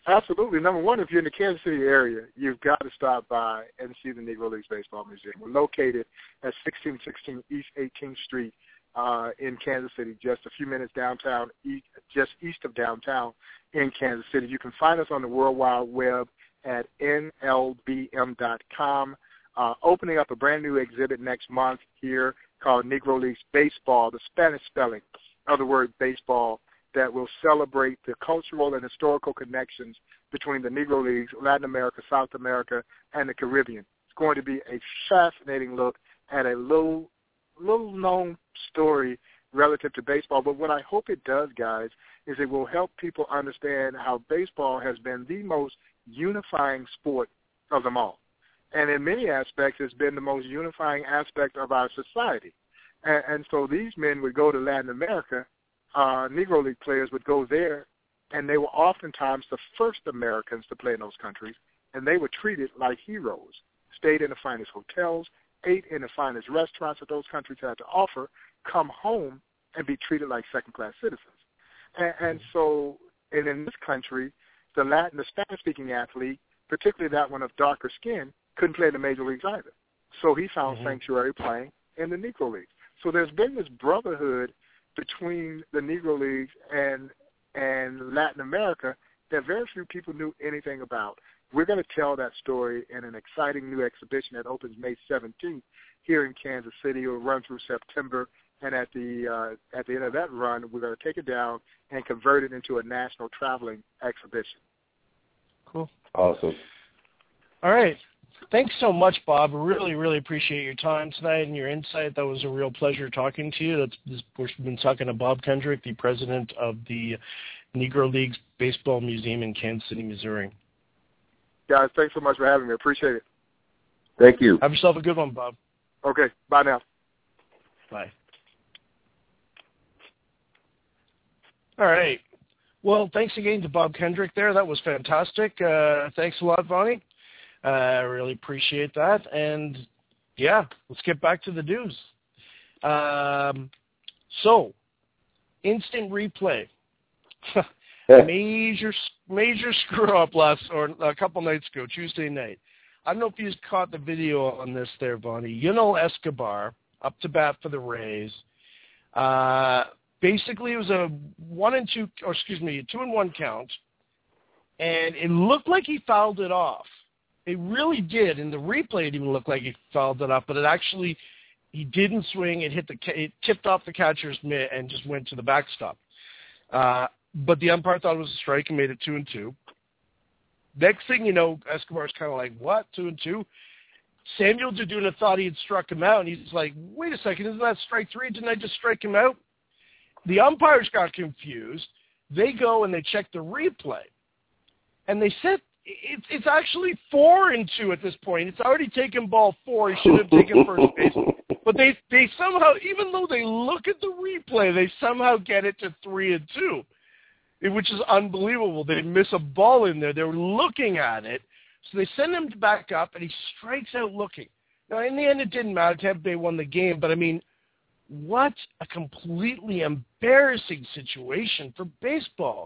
absolutely. Number one, if you're in the Kansas City area, you've got to stop by and see the Negro Leagues Baseball Museum. We're located at sixteen sixteen East eighteenth Street uh, in Kansas City, just a few minutes downtown, east, just east of downtown in Kansas City. You can find us on the World Wide Web at N L B M dot com. Uh, opening up a brand new exhibit next month here called Negro Leagues Baseball, the Spanish spelling of the word baseball, that will celebrate the cultural and historical connections between the Negro Leagues, Latin America, South America, and the Caribbean. It's going to be a fascinating look at a little, little known story relative to baseball. But what I hope it does, guys, is it will help people understand how baseball has been the most unifying sport of them all. And in many aspects, it's been the most unifying aspect of our society. And, and so these men would go to Latin America, Uh, Negro League players would go there, and they were oftentimes the first Americans to play in those countries, and they were treated like heroes, stayed in the finest hotels, ate in the finest restaurants that those countries had to offer, come home and be treated like second-class citizens. And, and so and in this country, the Latin, the Spanish-speaking athlete, particularly that one of darker skin, couldn't play in the major leagues either. So he found mm-hmm. sanctuary playing in the Negro Leagues. So there's been this brotherhood between the Negro Leagues and and Latin America that very few people knew anything about. We're going to tell that story in an exciting new exhibition that opens May seventeenth here in Kansas City. It'll run through September, and at the uh, at the end of that run, we're going to take it down and convert it into a national traveling exhibition. Cool. Awesome. All right. Thanks so much, Bob. Really, really appreciate your time tonight and your insight. That was a real pleasure talking to you. That's, we've been talking to Bob Kendrick, the president of the Negro Leagues Baseball Museum in Kansas City, Missouri. Guys, thanks so much for having me. Appreciate it. Thank you. Have yourself a good one, Bob. Okay. Bye now. Bye. All right. Well, thanks again to Bob Kendrick there. That was fantastic. Uh, thanks a lot, Vonnie. I uh, really appreciate that. And, yeah, let's get back to the news. Um, so, instant replay. major major screw-up last, or a couple nights ago, Tuesday night. I don't know if you just caught the video on this there, Bonnie. Yunel Escobar, up to bat for the Rays. Uh, basically, it was a one and two, or excuse me, a two and one count. And it looked like he fouled it off. It really did. In the replay, it even looked like he fouled it up, but it actually, he didn't swing. It hit the, it tipped off the catcher's mitt and just went to the backstop. Uh, but the umpire thought it was a strike and made it two and two. Next thing you know, Escobar's kind of like, what, two and two? Samuel Deduna thought he had struck him out, and he's like, wait a second, isn't that strike three? Didn't I just strike him out? The umpires got confused. They go and they check the replay, and they said, It's it's actually four and two at this point. It's already taken ball four. He should have taken first base. But they, they somehow, even though they look at the replay, they somehow get it to three and two, which is unbelievable. They miss a ball in there. They were looking at it. So they send him back up, and he strikes out looking. Now, in the end, it didn't matter. Tampa Bay won the game. But, I mean, what a completely embarrassing situation for baseball.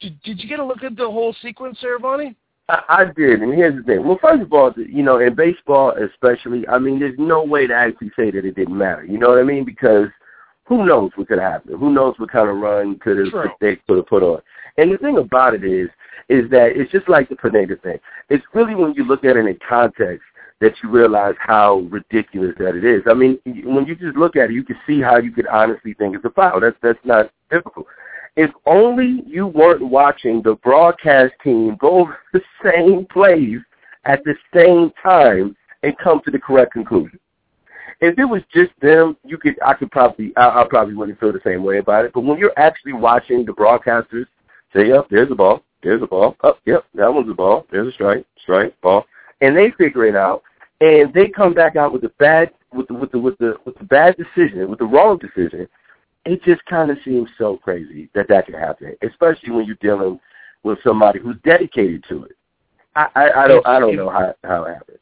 Did, did you get a look at the whole sequence there, Bonnie? I did, and here's the thing. Well, first of all, you know, in baseball especially, I mean, there's no way to actually say that it didn't matter. You know what I mean? Because who knows what could happen? Who knows what kind of run could have they could have put on? And the thing about it is, is that it's just like the Pineda thing. It's really when you look at it in context that you realize how ridiculous that it is. I mean, when you just look at it, you can see how you could honestly think it's a foul. That's that's not difficult. If only you weren't watching the broadcast team go over the same plays at the same time and come to the correct conclusion. if it was just them, you could I could probably I, I probably wouldn't feel the same way about it. But when you're actually watching the broadcasters say, "Up, oh, there's a ball, there's a ball, up, oh, yep, that one's a ball, there's a strike, strike, ball," and they figure it out, and they come back out with a bad with the, with the with the with the bad decision, with the wrong decision, it just kind of seems so crazy that that could happen, especially when you're dealing with somebody who's dedicated to it. I, I, I don't I don't know how how it happens.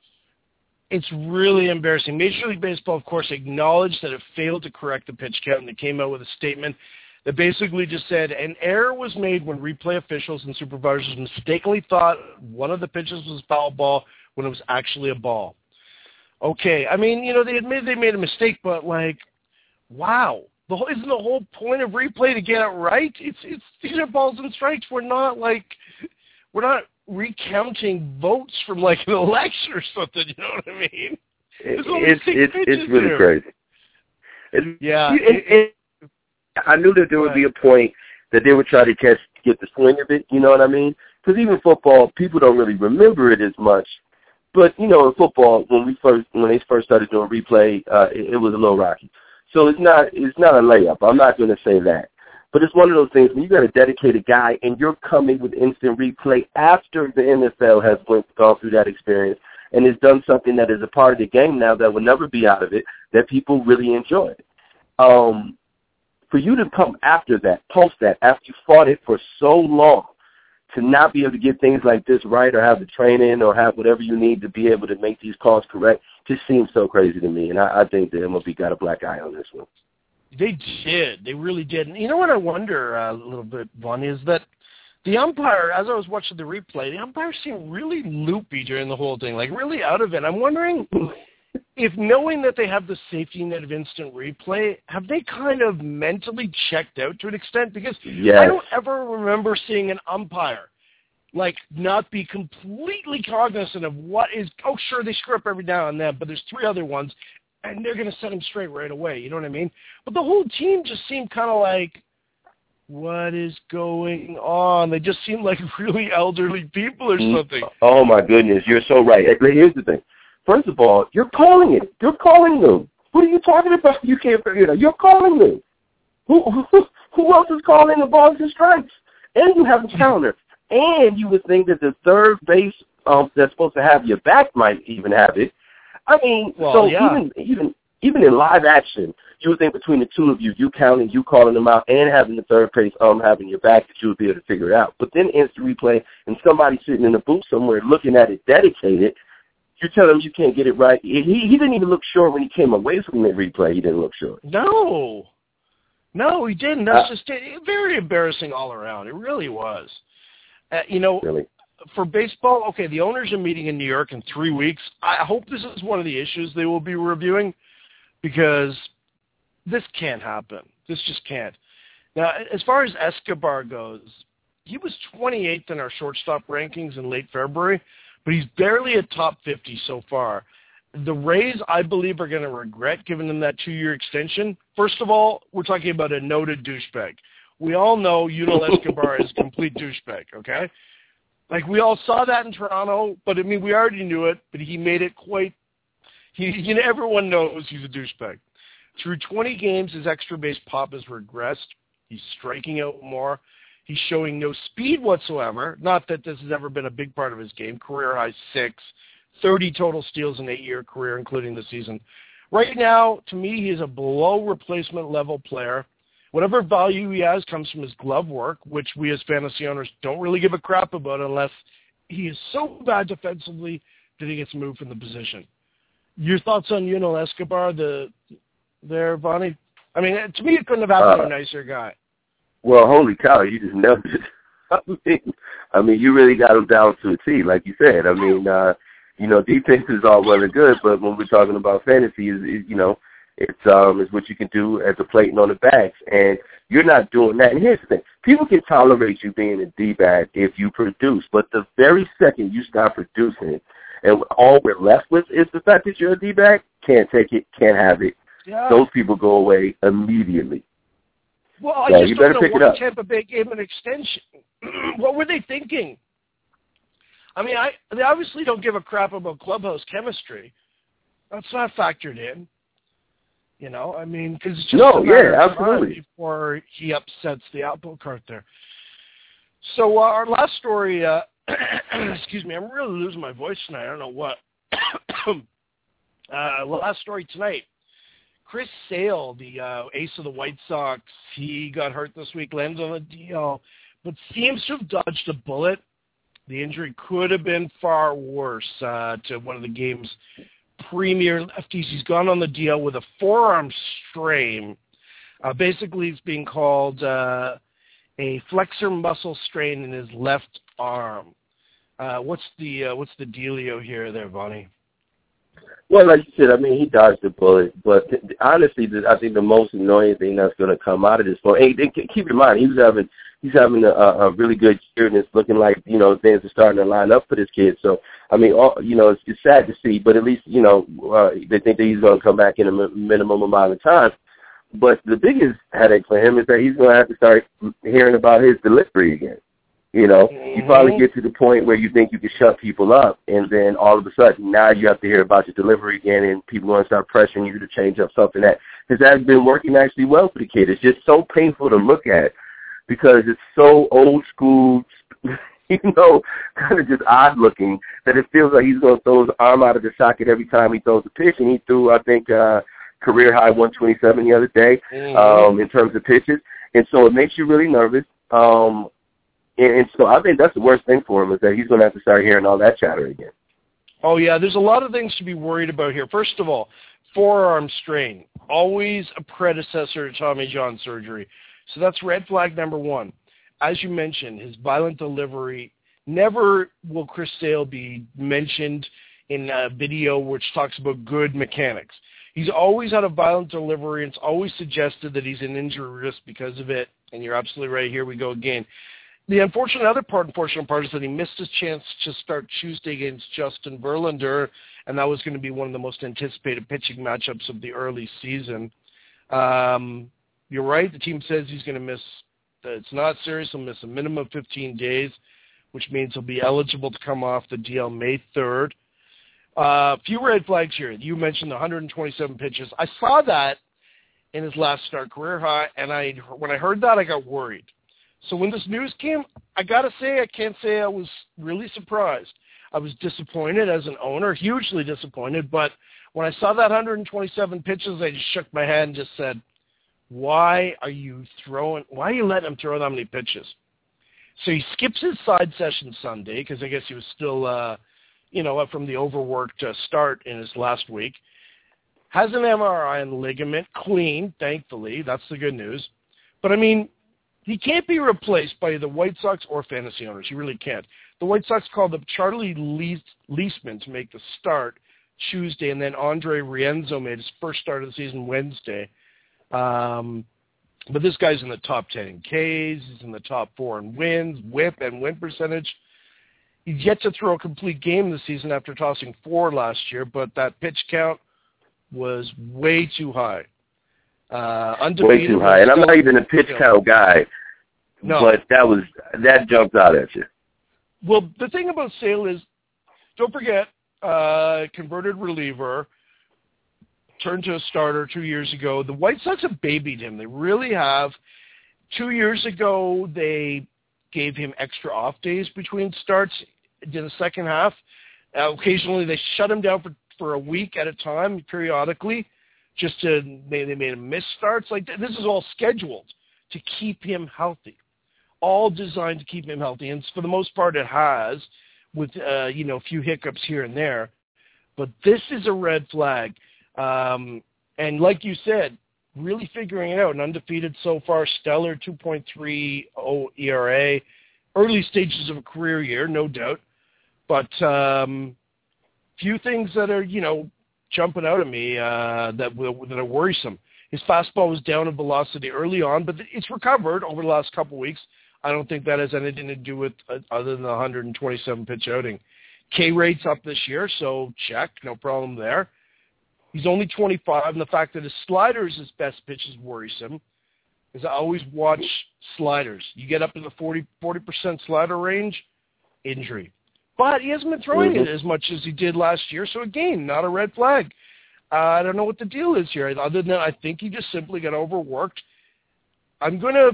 It's really embarrassing. Major League Baseball, of course, acknowledged that it failed to correct the pitch count, and it came out with a statement that basically just said, an error was made when replay officials and supervisors mistakenly thought one of the pitches was foul ball when it was actually a ball. Okay, I mean, you know, they admitted they made a mistake, but, like, wow. The whole, isn't the whole point of replay to get it right? It's it's these are balls and strikes. We're not, like, we're not recounting votes from, like, an election or something. You know what I mean? It's it's, it's, it's really here. Crazy. It's, yeah. It, it, it, I knew that there would be a point that they would try to catch, get the swing of it. You know what I mean? Because even football, people don't really remember it as much. But, you know, in football, when we first when they first started doing replay, uh, it, it was a little rocky. So it's not it's not a layup. I'm not going to say that. But it's one of those things when you got a dedicated guy and you're coming with instant replay after the N F L has went, gone through that experience and has done something that is a part of the game now that will never be out of it, that people really enjoy. Um, for you to come after that, post that, after you fought it for so long, to not be able to get things like this right or have the training or have whatever you need to be able to make these calls correct just seems so crazy to me. And I, I think the M L B got a black eye on this one. They did. They really did. And you know what I wonder uh, a little bit, Von, is that the umpire, as I was watching the replay, the umpire seemed really loopy during the whole thing, like really out of it. I'm wondering if knowing that they have the safety net of instant replay, have they kind of mentally checked out to an extent? Because yes. I don't ever remember seeing an umpire, like, not be completely cognizant of what is, oh, sure, they screw up every now and then, but there's three other ones, and they're going to set them straight right away. You know what I mean? But the whole team just seemed kind of like, what is going on? They just seemed like really elderly people or something. Oh, my goodness. You're so right. Here's the thing. First of all, you're calling it. You're calling them. What are you talking about? You can't figure it out. You're calling them. Who, who, who else is calling the balls and strikes? And you have a counter. And you would think that the third base um, that's supposed to have your back might even have it. I mean, well, so yeah. even even even in live action, you would think between the two of you, you counting, you calling them out, and having the third base um having your back, that you would be able to figure it out. But then instant replay and somebody sitting in a booth somewhere looking at it dedicated, you tell him you can't get it right. He he didn't even look sure when he came away from the replay. He didn't look sure. No, no, he didn't. That's uh, just it. Very embarrassing all around. It really was. Uh, you know. Really? For baseball, okay, the owners are meeting in New York in three weeks. I hope this is one of the issues they will be reviewing because this can't happen. This just can't. Now, as far as Escobar goes, he was twenty-eighth in our shortstop rankings in late February, but he's barely a top fifty so far. The Rays, I believe, are going to regret giving him that two-year extension. First of all, we're talking about a noted douchebag. We all know Yunel Escobar is a complete douchebag, okay? Like, we all saw that in Toronto, but, I mean, we already knew it, but he made it quite – He, you know, everyone knows he's a douchebag. Through twenty games, his extra base pop has regressed. He's striking out more. He's showing no speed whatsoever, not that this has ever been a big part of his game, career-high six, thirty total steals in an eight-year career, including this season. Right now, to me, he is a below-replacement-level player. Whatever value he has comes from his glove work, which we as fantasy owners don't really give a crap about unless he is so bad defensively that he gets moved from the position. Your thoughts on Yunel Escobar the, there, Bonnie? I mean, to me, it couldn't have happened uh, to a nicer guy. Well, holy cow, you just nailed it. I mean, I mean, you really got him down to a T, like you said. I mean, uh, you know, defense is all well and good, but when we're talking about fantasy, is you know, It's um it's what you can do as a plate and on the backs, and you're not doing that. And here's the thing. People can tolerate you being a D-bag if you produce, but the very second you stop producing and all we're left with is the fact that you're a D-bag, can't take it, can't have it. Yeah. Those people go away immediately. Well, I yeah, just you don't know why Tampa Bay gave an extension. What were they thinking? I mean, I they obviously don't give a crap about clubhouse chemistry. That's not factored in. You know, I mean, because it's just no, a matter yeah, of absolutely. time before he upsets the outfield cart there. So uh, our last story, uh, excuse me, I'm really losing my voice tonight. I don't know what. uh, last story tonight, Chris Sale, the uh, ace of the White Sox, he got hurt this week, lands on the D L, but seems to have dodged a bullet. The injury could have been far worse uh, to one of the game's premier lefties. He's gone on the D L with a forearm strain. Uh, basically, it's being called uh, a flexor muscle strain in his left arm. Uh, what's the uh, what's the dealio here, there, Bonnie? Well, like you said, I mean, he dodged the bullet. But th- honestly, th- I think the most annoying thing that's going to come out of this, for and, and keep in mind, he was having he's having a, a really good year, and it's looking like, you know, things are starting to line up for this kid. So, I mean, all, you know, it's, it's sad to see, but at least, you know, uh, they think that he's going to come back in a m- minimum amount of time. But the biggest headache for him is that he's going to have to start hearing about his delivery again. You know, you probably get to the point where you think you can shut people up, and then all of a sudden now you have to hear about your delivery again, and people want to start pressuring you to change up something that has been working actually well for the kid. It's just so painful to look at because it's so old school, you know, kind of just odd looking that it feels like he's going to throw his arm out of the socket every time he throws a pitch, and he threw, I think, uh, career high one twenty-seven the other day um, in terms of pitches, and so it makes you really nervous. Um, And so I think that's the worst thing for him is that he's going to have to start hearing all that chatter again. Oh, yeah, there's a lot of things to be worried about here. First of all, forearm strain, always a predecessor to Tommy John surgery. So that's red flag number one. As you mentioned, his violent delivery, never will Chris Sale be mentioned in a video which talks about good mechanics. He's always had a violent delivery, and it's always suggested that he's an injury risk because of it, and you're absolutely right. Here we go again. The unfortunate other part, unfortunate part is that he missed his chance to start Tuesday against Justin Verlander, and that was going to be one of the most anticipated pitching matchups of the early season. Um, you're right. The team says he's going to miss – it's not serious. He'll miss a minimum of fifteen days, which means he'll be eligible to come off the D L May third. A uh, few red flags here. You mentioned the one twenty-seven pitches. I saw that in his last start, career high, and I when I heard that, I got worried. So when this news came, I got to say, I can't say I was really surprised. I was disappointed as an owner, hugely disappointed. But when I saw that one twenty-seven pitches, I just shook my head and just said, why are you throwing, why are you letting him throw that many pitches? So he skips his side session Sunday because I guess he was still, uh, you know, up from the overworked uh, start in his last week. Has an M R I on the ligament, clean, thankfully. That's the good news. But, I mean, he can't be replaced by the White Sox or fantasy owners. He really can't. The White Sox called up Charlie Leisman to make the start Tuesday, and then Andre Rienzo made his first start of the season Wednesday. Um, but this guy's in the top ten in Ks. He's in the top four in wins, whip, and win percentage. He's yet to throw a complete game this season after tossing four last year, but that pitch count was way too high. Uh, Way too high, and I'm not even a pitch count guy, no. But that was that jumped out at you. Well, the thing about Sale is, don't forget, uh, converted reliever, turned to a starter two years ago. The White Sox have babied him; they really have. Two years ago, they gave him extra off days between starts in the second half. Uh, occasionally, they shut him down for for a week at a time, periodically. Just to, they made him miss starts. Like, this is all scheduled to keep him healthy, all designed to keep him healthy. And for the most part, it has, with, uh, you know, a few hiccups here and there. But this is a red flag. Um, and like you said, really figuring it out. An undefeated so far, stellar two point three oh E R A, early stages of a career year, no doubt. But um, few things that are, you know, jumping out at me uh, that that are worrisome. His fastball was down in velocity early on, but it's recovered over the last couple of weeks. I don't think that has anything to do with uh, other than the one twenty-seven pitch outing. K rate's up this year, so check, no problem there. He's only twenty-five, and the fact that his slider is his best pitch is worrisome. Because I always watch sliders. You get up in the forty percent slider range, injury. But he hasn't been throwing it as much as he did last year, so again, not a red flag. I don't know what the deal is here. Other than that, I think he just simply got overworked. I'm going to,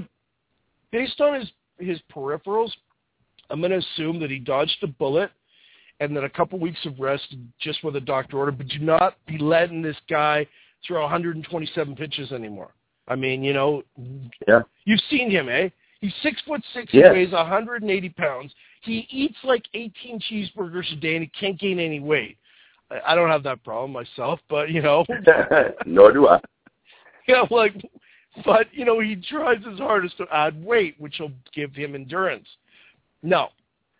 based on his, his peripherals, I'm going to assume that he dodged a bullet and then a couple weeks of rest just with a doctor order, but do not be letting this guy throw one hundred twenty-seven pitches anymore. I mean, you know, yeah. You've seen him, eh? He's six foot six. He yeah. weighs one hundred eighty pounds. He eats like eighteen cheeseburgers a day, and he can't gain any weight. I don't have that problem myself, but, you know. Nor do I. Yeah, like, but, you know, he tries his hardest to add weight, which will give him endurance. No,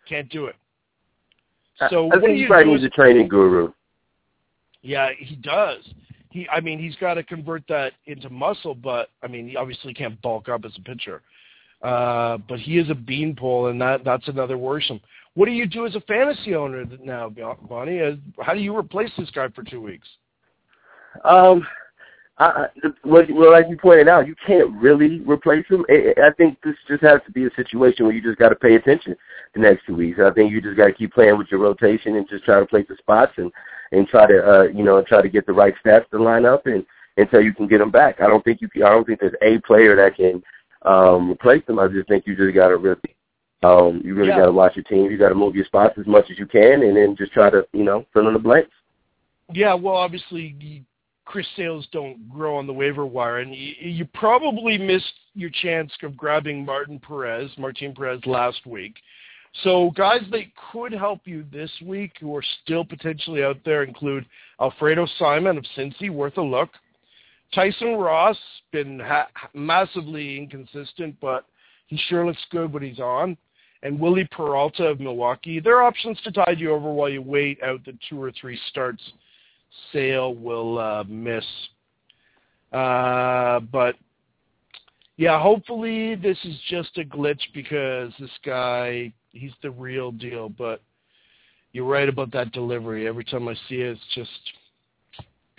can't do it. So I, I think he probably needs a training guru. Yeah, he does. He, I mean, he's got to convert that into muscle, but, I mean, he obviously can't bulk up as a pitcher. Uh, but he is a beanpole, and that, that's another worrisome. What do you do as a fantasy owner now, Bonnie? How do you replace this guy for two weeks? Um, I, well, like you pointed out, you can't really replace him. I think this just has to be a situation where you just got to pay attention the next two weeks. I think you just got to keep playing with your rotation and just try to play the spots and, and try to uh, you know try to get the right stats to line up and until you can get them back. I don't think you. Can, I don't think there's a player that can. Um, replace them. I just think you just got to really, um, you really yeah. got to watch your team. You got to move your spots as much as you can, and then just try to, you know, fill in the blanks. Yeah, well, obviously, Chris Sales don't grow on the waiver wire, and you, you probably missed your chance of grabbing Martin Perez, Martin Perez last week. So guys that could help you this week who are still potentially out there include Alfredo Simon of Cincy, worth a look. Tyson Ross, been ha- massively inconsistent, but he sure looks good when he's on. And Willie Peralta of Milwaukee. There are options to tide you over while you wait out the two or three starts Sale will uh, miss. Uh, but, yeah, hopefully this is just a glitch because this guy, he's the real deal. But you're right about that delivery. Every time I see it, it's just...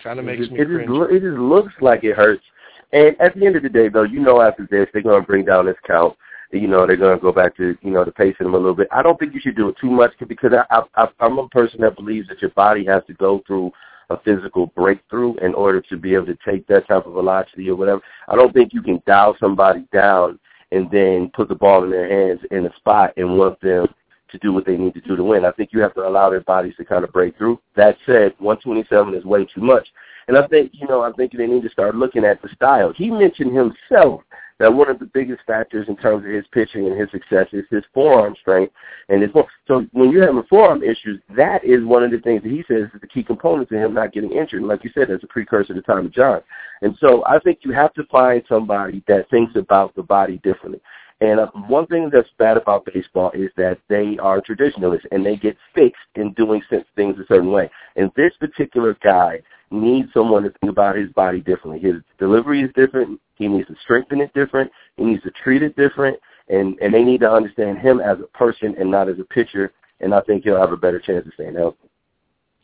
Kind of makes it, me it, cringe. Just, it just looks like it hurts. And at the end of the day, though, you know after this, they're going to bring down this count. You know, they're going to go back to, you know, to pacing them a little bit. I don't think you should do it too much because I, I, I'm a person that believes that your body has to go through a physical breakthrough in order to be able to take that type of velocity or whatever. I don't think you can dial somebody down and then put the ball in their hands in a spot and want them to do what they need to do to win. I think you have to allow their bodies to kind of break through. That said, one twenty-seven is way too much. And I think, you know, I think they need to start looking at the style. He mentioned himself that one of the biggest factors in terms of his pitching and his success is his forearm strength. And his form. So when you're having forearm issues, that is one of the things that he says is the key component to him not getting injured. And like you said, that's a precursor to Tommy John. And so I think you have to find somebody that thinks about the body differently. And one thing that's bad about baseball is that they are traditionalists, and they get fixed in doing things a certain way. And this particular guy needs someone to think about his body differently. His delivery is different. He needs to strengthen it different. He needs to treat it different. And, and they need to understand him as a person and not as a pitcher, and I think he'll have a better chance of staying healthy.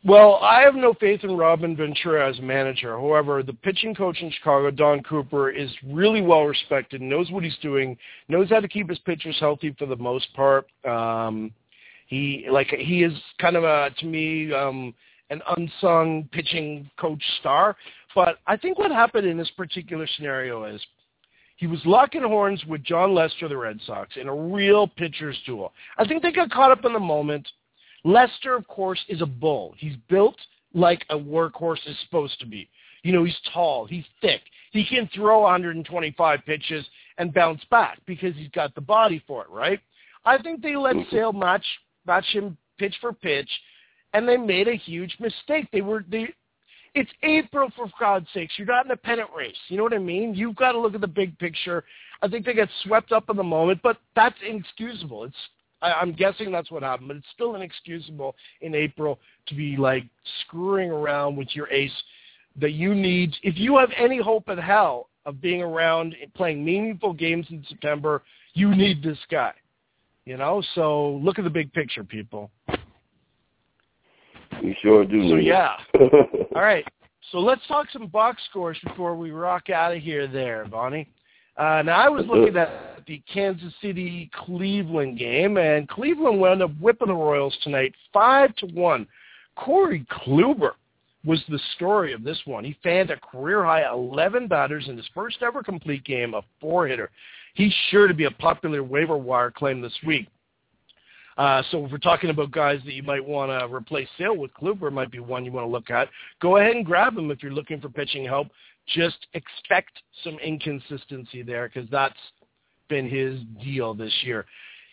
Well, I have no faith in Robin Ventura as manager. However, the pitching coach in Chicago, Don Cooper, is really well-respected, knows what he's doing, knows how to keep his pitchers healthy for the most part. Um, he like he is kind of, a, to me, um, an unsung pitching coach star. But I think what happened in this particular scenario is he was locking horns with John Lester, the Red Sox, in a real pitcher's duel. I think they got caught up in the moment. Lester, of course, is a bull. He's built like a workhorse is supposed to be. You know, he's tall. He's thick. He can throw one hundred twenty-five pitches and bounce back because he's got the body for it, right? I think they let Sale match match him pitch for pitch, and they made a huge mistake. They were they. It's April, for God's sakes. You're not in a pennant race. You know what I mean? You've got to look at the big picture. I think they got swept up in the moment, but that's inexcusable. It's I'm guessing that's what happened, but it's still inexcusable in April to be, like, screwing around with your ace that you need. If you have any hope in hell of being around and playing meaningful games in September, you need this guy, you know? So look at the big picture, people. You sure do. So, yeah. All right. So let's talk some box scores before we rock out of here there, Bonnie. Uh, now, I was looking at the Kansas City-Cleveland game, and Cleveland wound up whipping the Royals tonight five to one. Corey Kluber was the story of this one. He fanned a career-high eleven batters in his first-ever complete game, a four-hitter. He's sure to be a popular waiver wire claim this week. Uh, so if we're talking about guys that you might want to replace Sale with, Kluber might be one you want to look at. Go ahead and grab him if you're looking for pitching help. Just expect some inconsistency there because that's been his deal this year.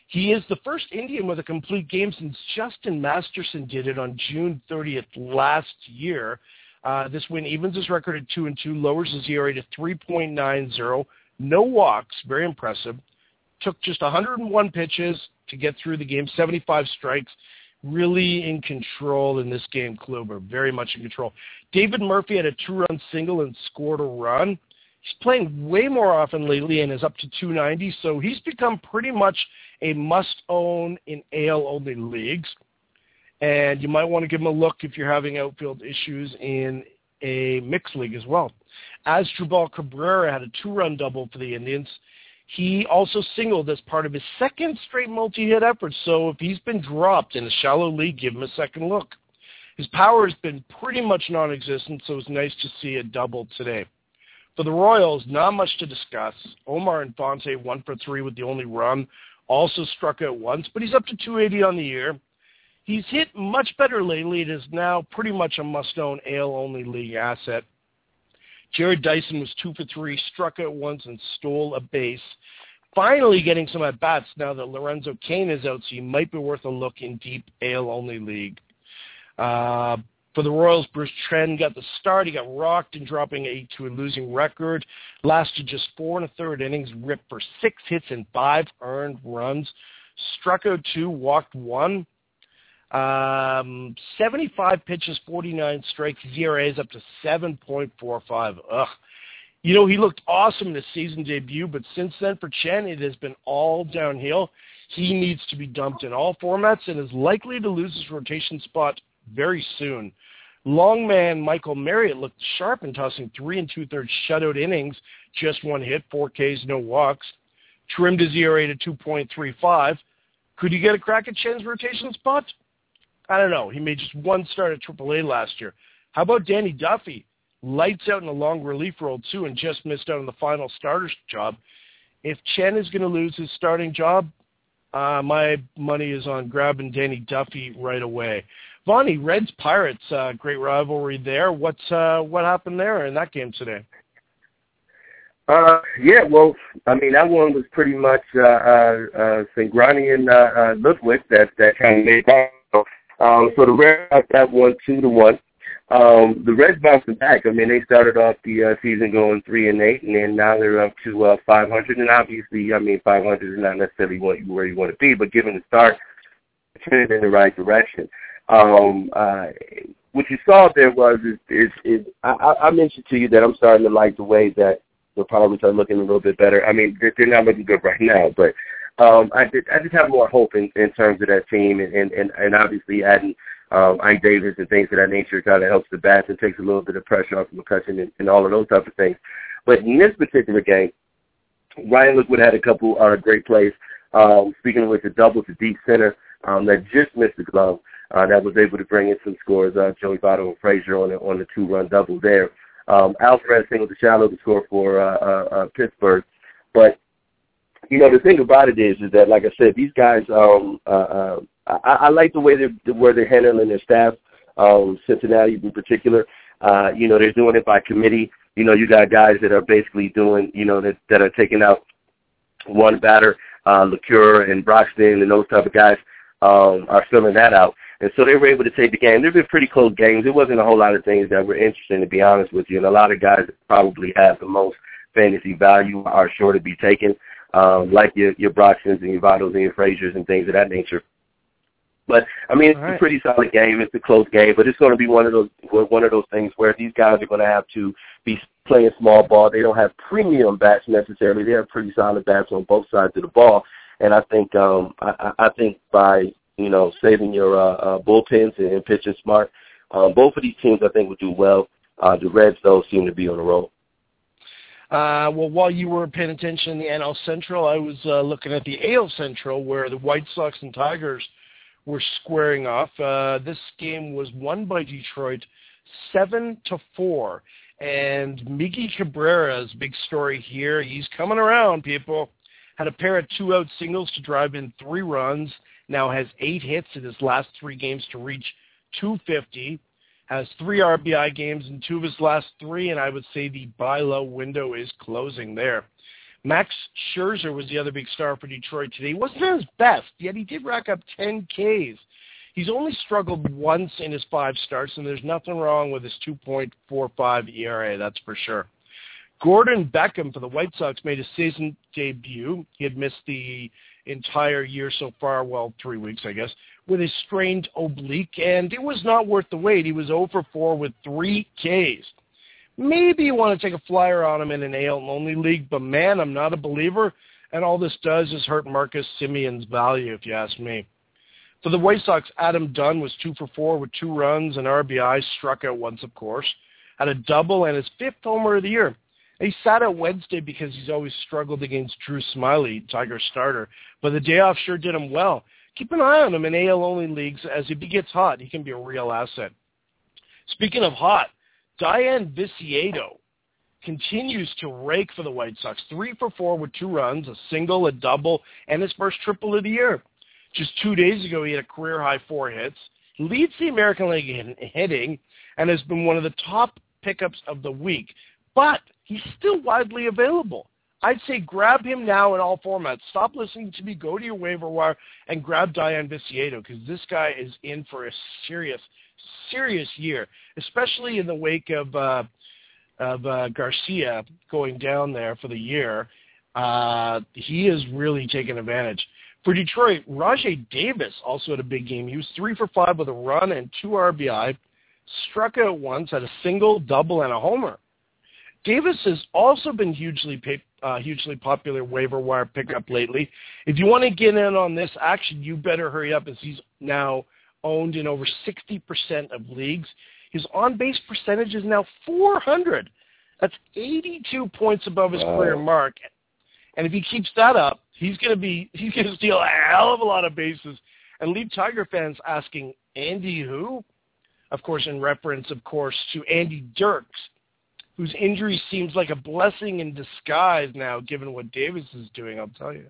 He is the first Indian with a complete game since Justin Masterson did it on June thirtieth last year. Uh, this win evens his record at two and two, lowers his E R A to three point nine oh, no walks, very impressive. Took just one hundred one pitches to get through the game, seventy-five strikes, really in control in this game, Kluber, very much in control. David Murphy had a two-run single and scored a run. He's playing way more often lately and is up to two ninety, so he's become pretty much a must-own in A L-only leagues. And you might want to give him a look if you're having outfield issues in a mixed league as well. As Asdrubal Cabrera had a two-run double for the Indians. He also singled as part of his second straight multi-hit effort, so if he's been dropped in a shallow league, give him a second look. His power has been pretty much non-existent, so it was nice to see a double today. For the Royals, not much to discuss. Omar Infante, one for three with the only run, also struck out once, but he's up to two eighty on the year. He's hit much better lately. It is now pretty much a must-own A L-only league asset. Jared Dyson was two for three, struck out once, and stole a base. Finally getting some at-bats now that Lorenzo Cain is out, so he might be worth a look in deep A L-only league. Uh, for the Royals, Bruce Trenn got the start. He got rocked and dropping a, to a losing record. Lasted just four and a third innings, ripped for six hits and five earned runs. Struck out two, walked one. Um, seventy-five pitches, forty-nine strikes, E R A is up to seven point four five. Ugh. You know, he looked awesome in his season debut, but since then for Chen, it has been all downhill. He needs to be dumped in all formats and is likely to lose his rotation spot very soon. Long man Michael Marriott looked sharp in tossing three and two-thirds shutout innings, just one hit, four Ks, no walks. Trimmed his E R A to two point three five. Could he get a crack at Chen's rotation spot? I don't know. He made just one start at triple A last year. How about Danny Duffy? Lights out in a long relief role, too, and just missed out on the final starter's job. If Chen is going to lose his starting job, uh, my money is on grabbing Danny Duffy right away. Vaney, Reds Pirates, uh, great rivalry there. What, uh, what happened there in that game today? Uh, yeah, well, I mean, that one was pretty much uh, uh, uh, Sangrani and uh, uh, Ludwig that, that kind of made that. Um, so the Reds got that one two to one. Um, the Reds bounced back. I mean, they started off the uh, season going three and eight, and then now they're up to uh, five hundred. And obviously, I mean, five hundred is not necessarily what you, where you want to be, but given the start, it's headed in the right direction. Um, uh, what you saw there was is, is, is I, I mentioned to you that I'm starting to like the way that the Pirates are looking a little bit better. I mean, they're not looking good right now, but. Um, I, did, I just have more hope in, in terms of that team, and, and, and, and obviously adding um, Ike Davis and things of that nature kind of helps the bats and takes a little bit of pressure off the McCutchen and, and all of those types of things. But in this particular game, Ryan Lookwood had a couple uh, great plays, um, speaking of which, a double to deep center um, that just missed the glove uh, that was able to bring in some scores, uh, Joey Votto and Frazier on the, on the two-run double there. Um, Alvarez singled to shallow to score for uh, uh, uh, Pittsburgh, but you know, the thing about it is, is that, like I said, these guys, um, uh, uh, I, I like the way they're, where they're handling their staff, um, Cincinnati in particular. Uh, you know, they're doing it by committee. You know, you got guys that are basically doing, you know, that, that are taking out one batter, uh, LaCure and Broxton and those type of guys um, are filling that out. And so they were able to take the game. They've been pretty close games. It wasn't a whole lot of things that were interesting, to be honest with you, and a lot of guys that probably have the most fantasy value are sure to be taken. Um, like your, your Broxtons and your Vottos and your Fraziers and things of that nature. But, I mean, it's All right. a pretty solid game. It's a close game, but it's going to be one of those one of those things where these guys are going to have to be playing small ball. They don't have premium bats necessarily. They have pretty solid bats on both sides of the ball. And I think um, I, I think by, you know, saving your uh, uh, bullpens and, and pitching smart, um, both of these teams I think will do well. Uh, the Reds, though, seem to be on the roll. Uh, well, while you were paying attention in the N L Central, I was uh, looking at the A L Central where the White Sox and Tigers were squaring off. Uh, this game was won by Detroit seven to four. And Miggy Cabrera's big story here. He's coming around, people. Had a pair of two-out singles to drive in three runs. Now has eight hits in his last three games to reach two fifty. Has three R B I games in two of his last three, and I would say the buy low window is closing there. Max Scherzer was the other big star for Detroit today. He wasn't at his best, yet he did rack up ten Ks. He's only struggled once in his five starts, and there's nothing wrong with his two point four five E R A, that's for sure. Gordon Beckham for the White Sox made his season debut. He had missed the entire year so far, well, three weeks, I guess, with a strained oblique, and it was not worth the wait. He was oh for four with three Ks. Maybe you want to take a flyer on him in an A L-only league, but, man, I'm not a believer, and all this does is hurt Marcus Semion's value, if you ask me. For the White Sox, Adam Dunn was two for four with two runs and R B I, struck out once, of course, had a double and his fifth homer of the year. He sat out Wednesday because he's always struggled against Drew Smyly, Tiger starter, but the day off sure did him well. Keep an eye on him in A L-only leagues. As he gets hot, he can be a real asset. Speaking of hot, Diane Viciedo continues to rake for the White Sox, three for four with two runs, a single, a double, and his first triple of the year. Just two days ago, he had a career-high four hits, leads the American League in hitting, and has been one of the top pickups of the week. But he's still widely available. I'd say grab him now in all formats. Stop listening to me. Go to your waiver wire and grab Diane Viciedo, because this guy is in for a serious, serious year, especially in the wake of uh, of uh, Garcia going down there for the year. Uh, he is really taking advantage. For Detroit, Rajay Davis also had a big game. He was three for five with a run and two R B I, struck out once, had a single, double, and a homer. Davis has also been hugely paid. Uh, hugely popular waiver wire pickup lately. If you want to get in on this action, you better hurry up, as he's now owned in over sixty percent of leagues. His on-base percentage is now four hundred. That's eighty-two points above his wow. career mark. And if he keeps that up, he's going to be he's going to steal a hell of a lot of bases and leave Tiger fans asking, Andy who? Of course, in reference, of course, to Andy Dirks, whose injury seems like a blessing in disguise now, given what Davis is doing, I'll tell you.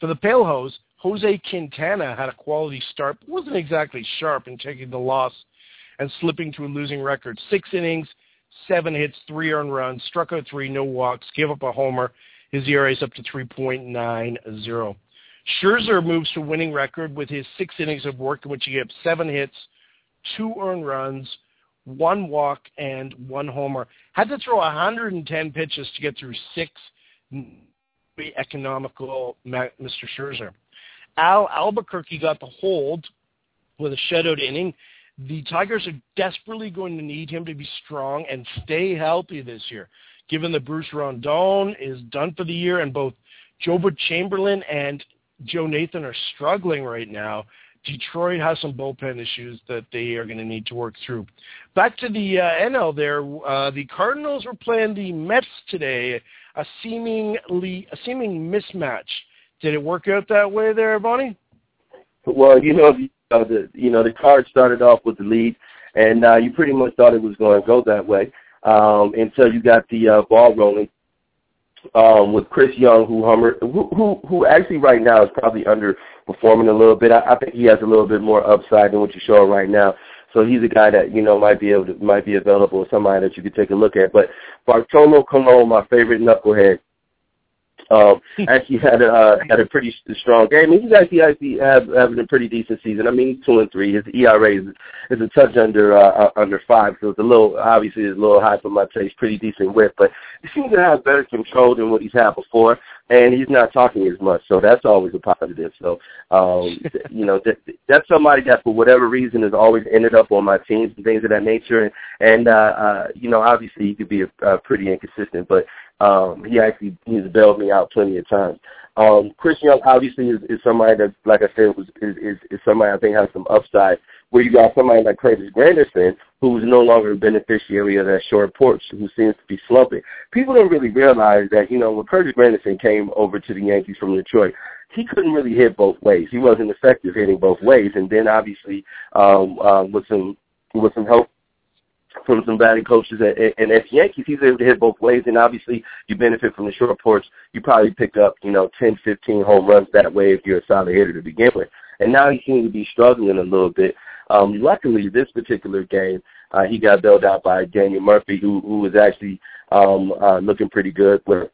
For the Palehose, Jose Quintana had a quality start, but wasn't exactly sharp in taking the loss and slipping to a losing record. Six innings, seven hits, three earned runs, struck out three, no walks, gave up a homer. His E R A is up to three point nine oh. Scherzer moves to a winning record with his six innings of work, in which he gave up seven hits, two earned runs, one walk, and one homer. Had to throw one hundred ten pitches to get through six. Economical Mister Scherzer. Al Albuquerque got the hold with a shutout inning. The Tigers are desperately going to need him to be strong and stay healthy this year, given that Bruce Rondon is done for the year, and both Joba Chamberlain and Joe Nathan are struggling right now. Detroit has some bullpen issues that they are going to need to work through. Back to the uh, N L there. Uh, the Cardinals were playing the Mets today, a, seemingly, a seeming mismatch. Did it work out that way there, Bonnie? Well, you know, uh, the you know the Cards started off with the lead, and uh, you pretty much thought it was going to go that way um, until you got the uh, ball rolling um, with Chris Young, who, hummer, who, who, who actually right now is probably under – performing a little bit. I, I think he has a little bit more upside than what you're showing right now. So he's a guy that, you know, might be able to, might be available, somebody that you could take a look at. But Bartolo Colon, my favorite knucklehead, um, actually had a, uh, had a pretty strong game. He's actually, actually have, having a pretty decent season. I mean, he's two and three. His E R A is, is a touch under uh, under five, so it's a little, obviously it's a little high for my taste. Pretty decent whip, but he seems to have better control than what he's had before, and he's not talking as much, so that's always a positive. So, um, you know, that, that's somebody that for whatever reason has always ended up on my teams and things of that nature. And, and uh, uh, you know, obviously he could be a, uh, pretty inconsistent, but um, he actually he's bailed me out plenty of times. Um, Chris Young obviously is, is somebody that, like I said, was, is, is, is somebody I think has some upside, where you got somebody like Curtis Granderson, who's no longer a beneficiary of that short porch, who seems to be slumping. People don't really realize that, you know, when Curtis Granderson came over to the Yankees from Detroit, he couldn't really hit both ways. He wasn't effective hitting both ways. And then obviously um, um, with some with some help from some batting coaches at, at, and at the Yankees, he's able to hit both ways, and obviously you benefit from the short porch. You probably pick up, you know, ten, fifteen home runs that way if you're a solid hitter to begin with. And now he seems to be struggling a little bit. Um, luckily, this particular game, uh, he got bailed out by Daniel Murphy, who, who was actually um, uh, looking pretty good with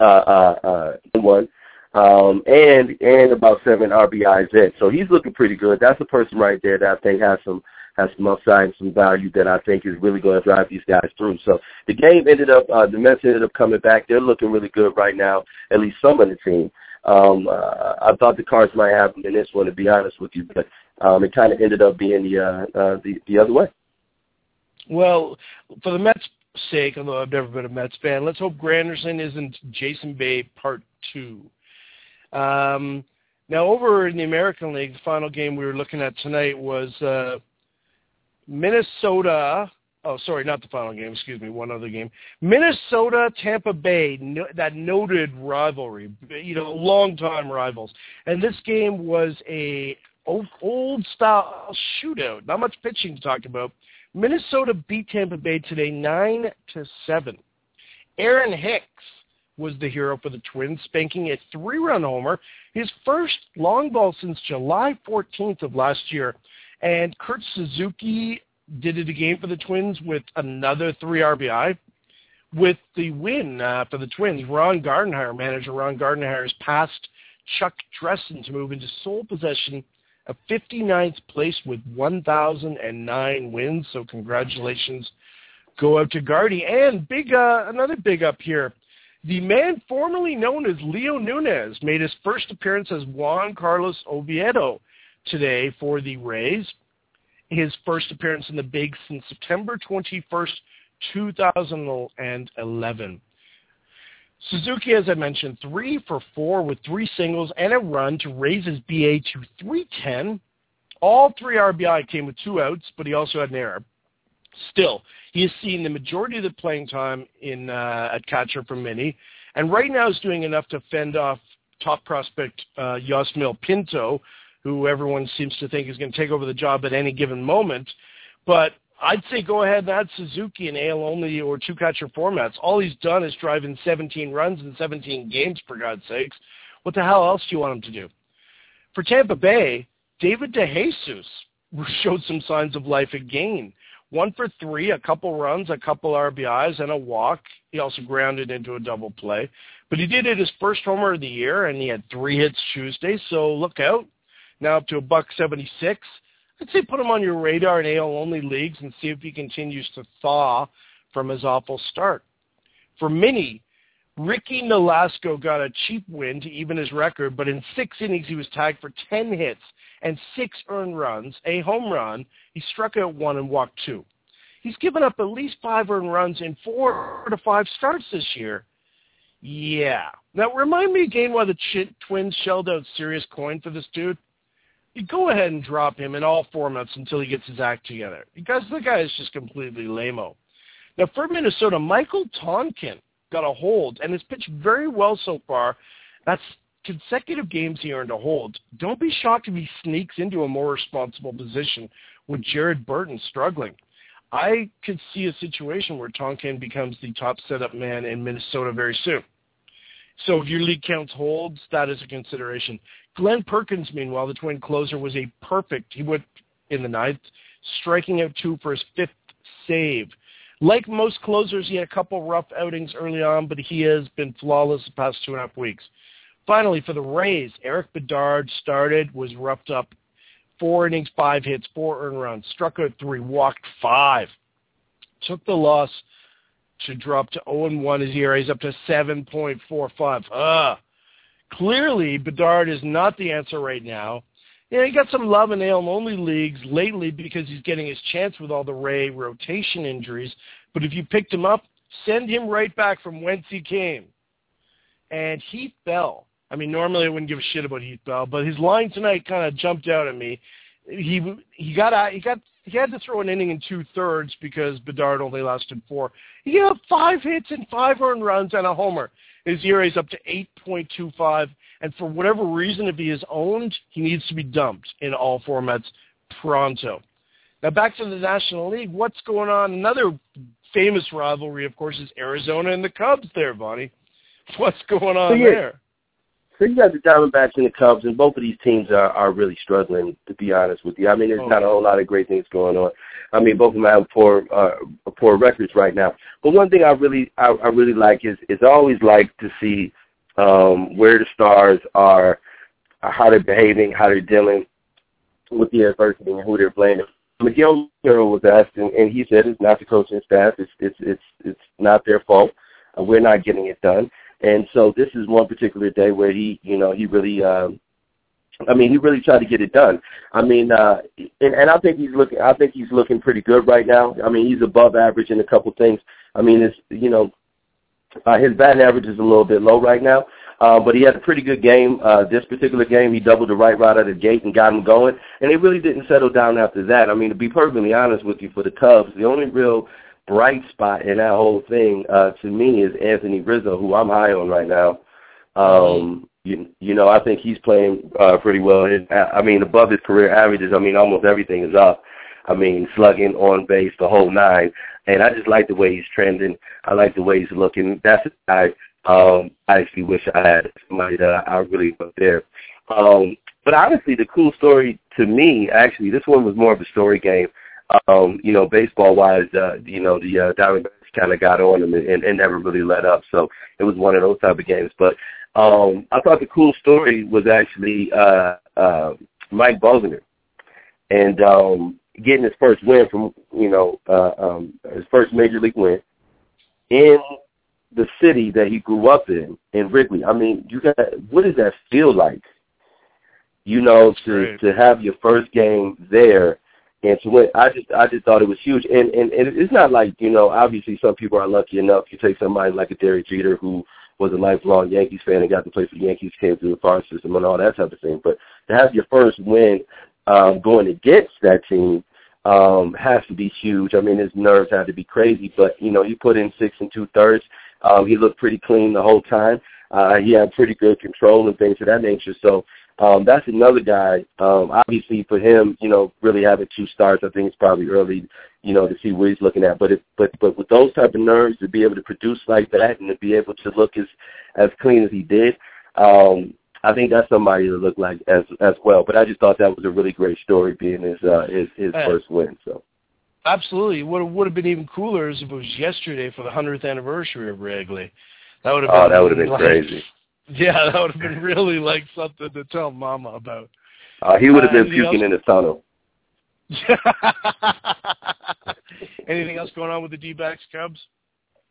uh, uh, uh, one. Um, and and about seven R B Is in. So he's looking pretty good. That's a person right there that I think has some has some upside and some value that I think is really going to drive these guys through. So the game ended up, uh, the Mets ended up coming back. They're looking really good right now, at least some of the team. Um, uh, I thought the Cards might have them in this one, to be honest with you, but um, it kind of ended up being the, uh, uh, the the other way. Well, for the Mets' sake, although I've never been a Mets fan, let's hope Granderson isn't Jason Bay Part two. Um, now, over in the American League, the final game we were looking at tonight was uh, Minnesota. Oh, sorry, not the final game. Excuse me, one other game. Minnesota, Tampa Bay, no, that noted rivalry, you know, long-time rivals. And this game was a old, old-style shootout. Not much pitching to talk about. Minnesota beat Tampa Bay today nine to seven. Aaron Hicks was the hero for the Twins, spanking a three-run homer, his first long ball since July fourteenth of last year. And Kurt Suzuki did it again for the Twins with another three R B I. With the win uh, for the Twins, Ron Gardenhire, manager Ron Gardenhire, has passed Chuck Dressen to move into sole possession of fifty-ninth place with one thousand nine wins. So congratulations go out to Gardy. And big, uh, another big up here. The man formerly known as Leo Nunez made his first appearance as Juan Carlos Oviedo today for the Rays, his first appearance in the big since September twenty-first, two thousand eleven. Suzuki, as I mentioned, three for four with three singles and a run to raise his B A to three ten. All three R B I came with two outs, but he also had an error. Still, he has seen the majority of the playing time in uh, at catcher for many, and right now is doing enough to fend off top prospect uh, Yasmel Pinto, who everyone seems to think is going to take over the job at any given moment. But I'd say go ahead and add Suzuki in A L only or two-catcher formats. All he's done is drive in seventeen runs in seventeen games, for God's sakes. What the hell else do you want him to do? For Tampa Bay, David DeJesus showed some signs of life again. One for three, a couple runs, a couple R B Is, and a walk. He also grounded into a double play. But he did hit his first homer of the year, and he had three hits Tuesday, so look out. Now up to a buck seventy-six. I'd say put him on your radar in A L-only leagues and see if he continues to thaw from his awful start. For Minnie, Ricky Nolasco got a cheap win to even his record, but in six innings he was tagged for ten hits and six earned runs, a home run. He struck out one and walked two. He's given up at least five earned runs in four to five starts this year. Yeah. Now, remind me again why the ch- Twins shelled out serious coin for this dude. You go ahead and drop him in all formats until he gets his act together, because the guy is just completely lame-o. Now, for Minnesota, Michael Tonkin got a hold and has pitched very well so far. That's consecutive games he earned a hold. Don't be shocked if he sneaks into a more responsible position with Jared Burton struggling. I could see a situation where Tonkin becomes the top setup man in Minnesota very soon. So if your league counts holds, that is a consideration. Glenn Perkins, meanwhile, the Twin closer, was a perfect. He went in the ninth, striking out two for his fifth save. Like most closers, he had a couple rough outings early on, but he has been flawless the past two and a half weeks. Finally, for the Rays, Eric Bedard started, was roughed up, four innings, five hits, four earned runs, struck out three, walked five, took the loss to drop to oh and one. His E R A's up to seven point four five. Ugh. Clearly, Bedard is not the answer right now. Yeah, he got some love in A L-only leagues lately because he's getting his chance with all the Ray rotation injuries, but if you picked him up, send him right back from whence he came. And Heath Bell. I mean, normally I wouldn't give a shit about Heath Bell, but his line tonight kind of jumped out at me. He he got he got he had to throw an inning in two thirds because Bedard only lasted four. He had five hits and five earned runs and a homer. His E R A's up to eight point two five, and for whatever reason, if he is owned, he needs to be dumped in all formats pronto. Now back to the National League. What's going on? Another famous rivalry, of course, is Arizona and the Cubs there, Bonnie. What's going on so, yeah. there? So you got the Diamondbacks and the Cubs, and both of these teams are, are really struggling, to be honest with you. I mean, there's oh. not a whole lot of great things going on. I mean, both of them have poor uh, poor records right now. But one thing I really I, I really like is is I always like to see um, where the stars are, how they're behaving, how they're dealing with the adversity, and who they're blaming. Miguel Marrero was asked, and, and he said it's not the coaching staff. It's it's it's it's not their fault. Uh, we're not getting it done. And so this is one particular day where he, you know, he really, um, I mean, he really tried to get it done. I mean, uh, and, and I think he's looking, I think he's looking pretty good right now. I mean, he's above average in a couple things. I mean, it's, you know, uh, his batting average is a little bit low right now, uh, but he had a pretty good game. Uh, this particular game, he doubled the right right out of the gate and got him going. And they really didn't settle down after that. I mean, to be perfectly honest with you, for the Cubs, the only real bright spot in that whole thing, uh, to me, is Anthony Rizzo, who I'm high on right now. Um, you, you know, I think he's playing uh, pretty well. His, I mean, above his career averages, I mean, almost everything is up. I mean, slugging, on base, the whole nine. And I just like the way he's trending. I like the way he's looking. That's I, um, I actually wish I had somebody that I really was there. Um, but honestly, the cool story to me, actually, this one was more of a story game. Um, you know, baseball-wise, uh, you know, the uh, Diamondbacks kind of got on them and, and, and never really let up. So it was one of those type of games. But um, I thought the cool story was actually uh, uh, Mike Bozner and um, getting his first win from, you know, uh, um, his first major league win in the city that he grew up in, in Wrigley. I mean, you got, what does that feel like, you know, to, to have your first game there? And so it, I just I just thought it was huge. And, and, and it's not like, you know, obviously some people are lucky enough. You take somebody like a Derek Jeter, who was a lifelong Yankees fan and got to play for the Yankees, came through the farm system and all that type of thing. But to have your first win um, going against that team um, has to be huge. I mean, his nerves had to be crazy. But, you know, he put in six and two-thirds. Um, he looked pretty clean the whole time. Uh, he had pretty good control and things of that nature. So, Um, that's another guy. Um, obviously, for him, you know, really having two starts, I think it's probably early, you know, to see what he's looking at. But if, but but with those type of nerves, to be able to produce like that and to be able to look as as clean as he did, um, I think that's somebody to look like as as well. But I just thought that was a really great story, being his uh, his, his yeah. first win. So absolutely, what would have been even cooler is if it was yesterday for the hundredth anniversary of Wrigley. That would have been oh, that would have been like, crazy. Yeah, that would have been really like something to tell Mama about. Uh, he would have been uh, puking else? in the tunnel. Anything else going on with the D-backs, Cubs?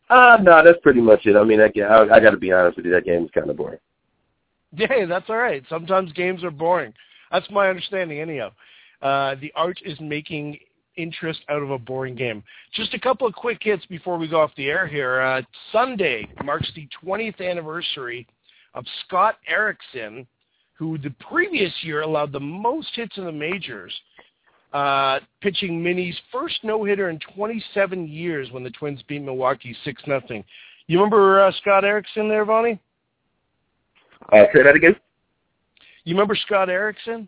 Uh, no, that's pretty much it. I mean, I, I, I got to be honest with you, that game was kind of boring. Yeah, that's all right. Sometimes games are boring. That's my understanding, anyhow. Uh, the art is making interest out of a boring game. Just a couple of quick hits before we go off the air here. Uh, Sunday marks the twentieth anniversary of Scott Erickson, who the previous year allowed the most hits in the majors, uh, pitching Minnie's first no-hitter in twenty-seven years when the Twins beat Milwaukee six nothing. You remember uh, Scott Erickson there, Vonnie? Uh, say that again? You remember Scott Erickson?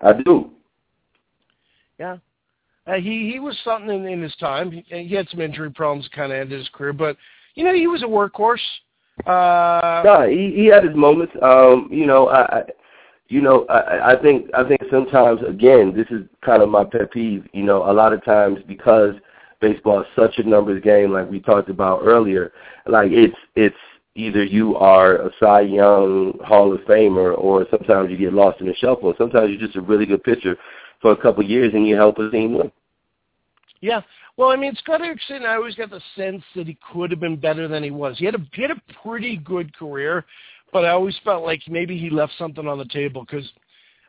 I do. Yeah. Uh, he, he was something in, in his time. He, he had some injury problems, kind of ended his career, but, you know, he was a workhorse. Uh, no, he, he had his moments. Um, you know, I, you know, I, I think, I think sometimes, again, this is kind of my pet peeve. You know, a lot of times, because baseball is such a numbers game, like we talked about earlier, like it's it's either you are a Cy Young Hall of Famer, or sometimes you get lost in the shuffle. Sometimes you're just a really good pitcher for a couple of years and you help a team win. Yeah. Well, I mean, Scott Erickson, I always got the sense that he could have been better than he was. He had a he had a pretty good career, but I always felt like maybe he left something on the table, because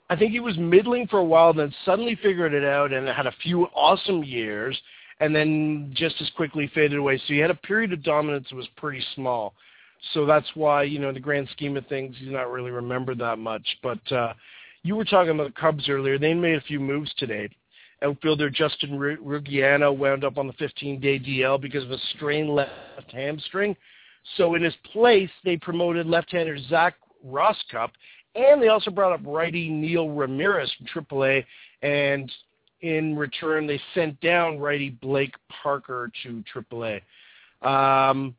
I think he was middling for a while, then suddenly figured it out and had a few awesome years, and then just as quickly faded away. So he had a period of dominance that was pretty small. So that's why, you know, in the grand scheme of things, he's not really remembered that much. But uh, you were talking about the Cubs earlier. They made a few moves today. Outfielder Justin Ruggiano wound up on the fifteen-day D L because of a strained left hamstring. So in his place, they promoted left-hander Zach Roskup, and they also brought up righty Neil Ramirez from triple A, and in return, they sent down righty Blake Parker to Triple A. Um,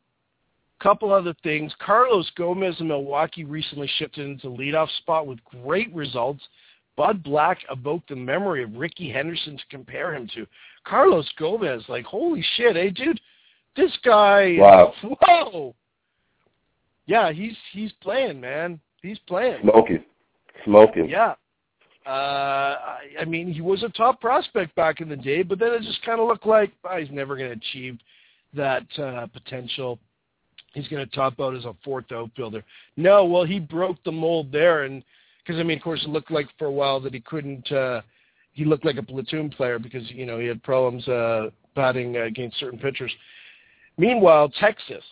couple other things. Carlos Gomez in Milwaukee recently shifted into leadoff spot with great results. Bud Black evoked the memory of Rickey Henderson to compare him to. Carlos Gomez, like, holy shit, hey, dude, this guy, wow. Whoa. Yeah, he's he's playing, man. He's playing. Smoking. Smoking. Yeah. Uh, I, I mean, he was a top prospect back in the day, but then it just kind of looked like oh, he's never going to achieve that uh, potential. He's going to top out as a fourth outfielder. No, well, he broke the mold there, and because, I mean, of course, it looked like for a while that he couldn't uh, – he looked like a platoon player because, you know, he had problems uh, batting against certain pitchers. Meanwhile, Texas,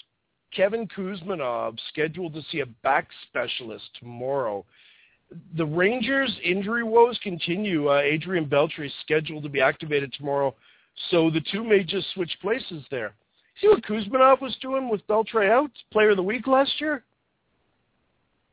Kevin Kuzmanov scheduled to see a back specialist tomorrow. The Rangers' injury woes continue. Uh, Adrian Beltre is scheduled to be activated tomorrow, so the two may just switch places there. See what Kuzmanov was doing with Beltre out, Player of the Week last year?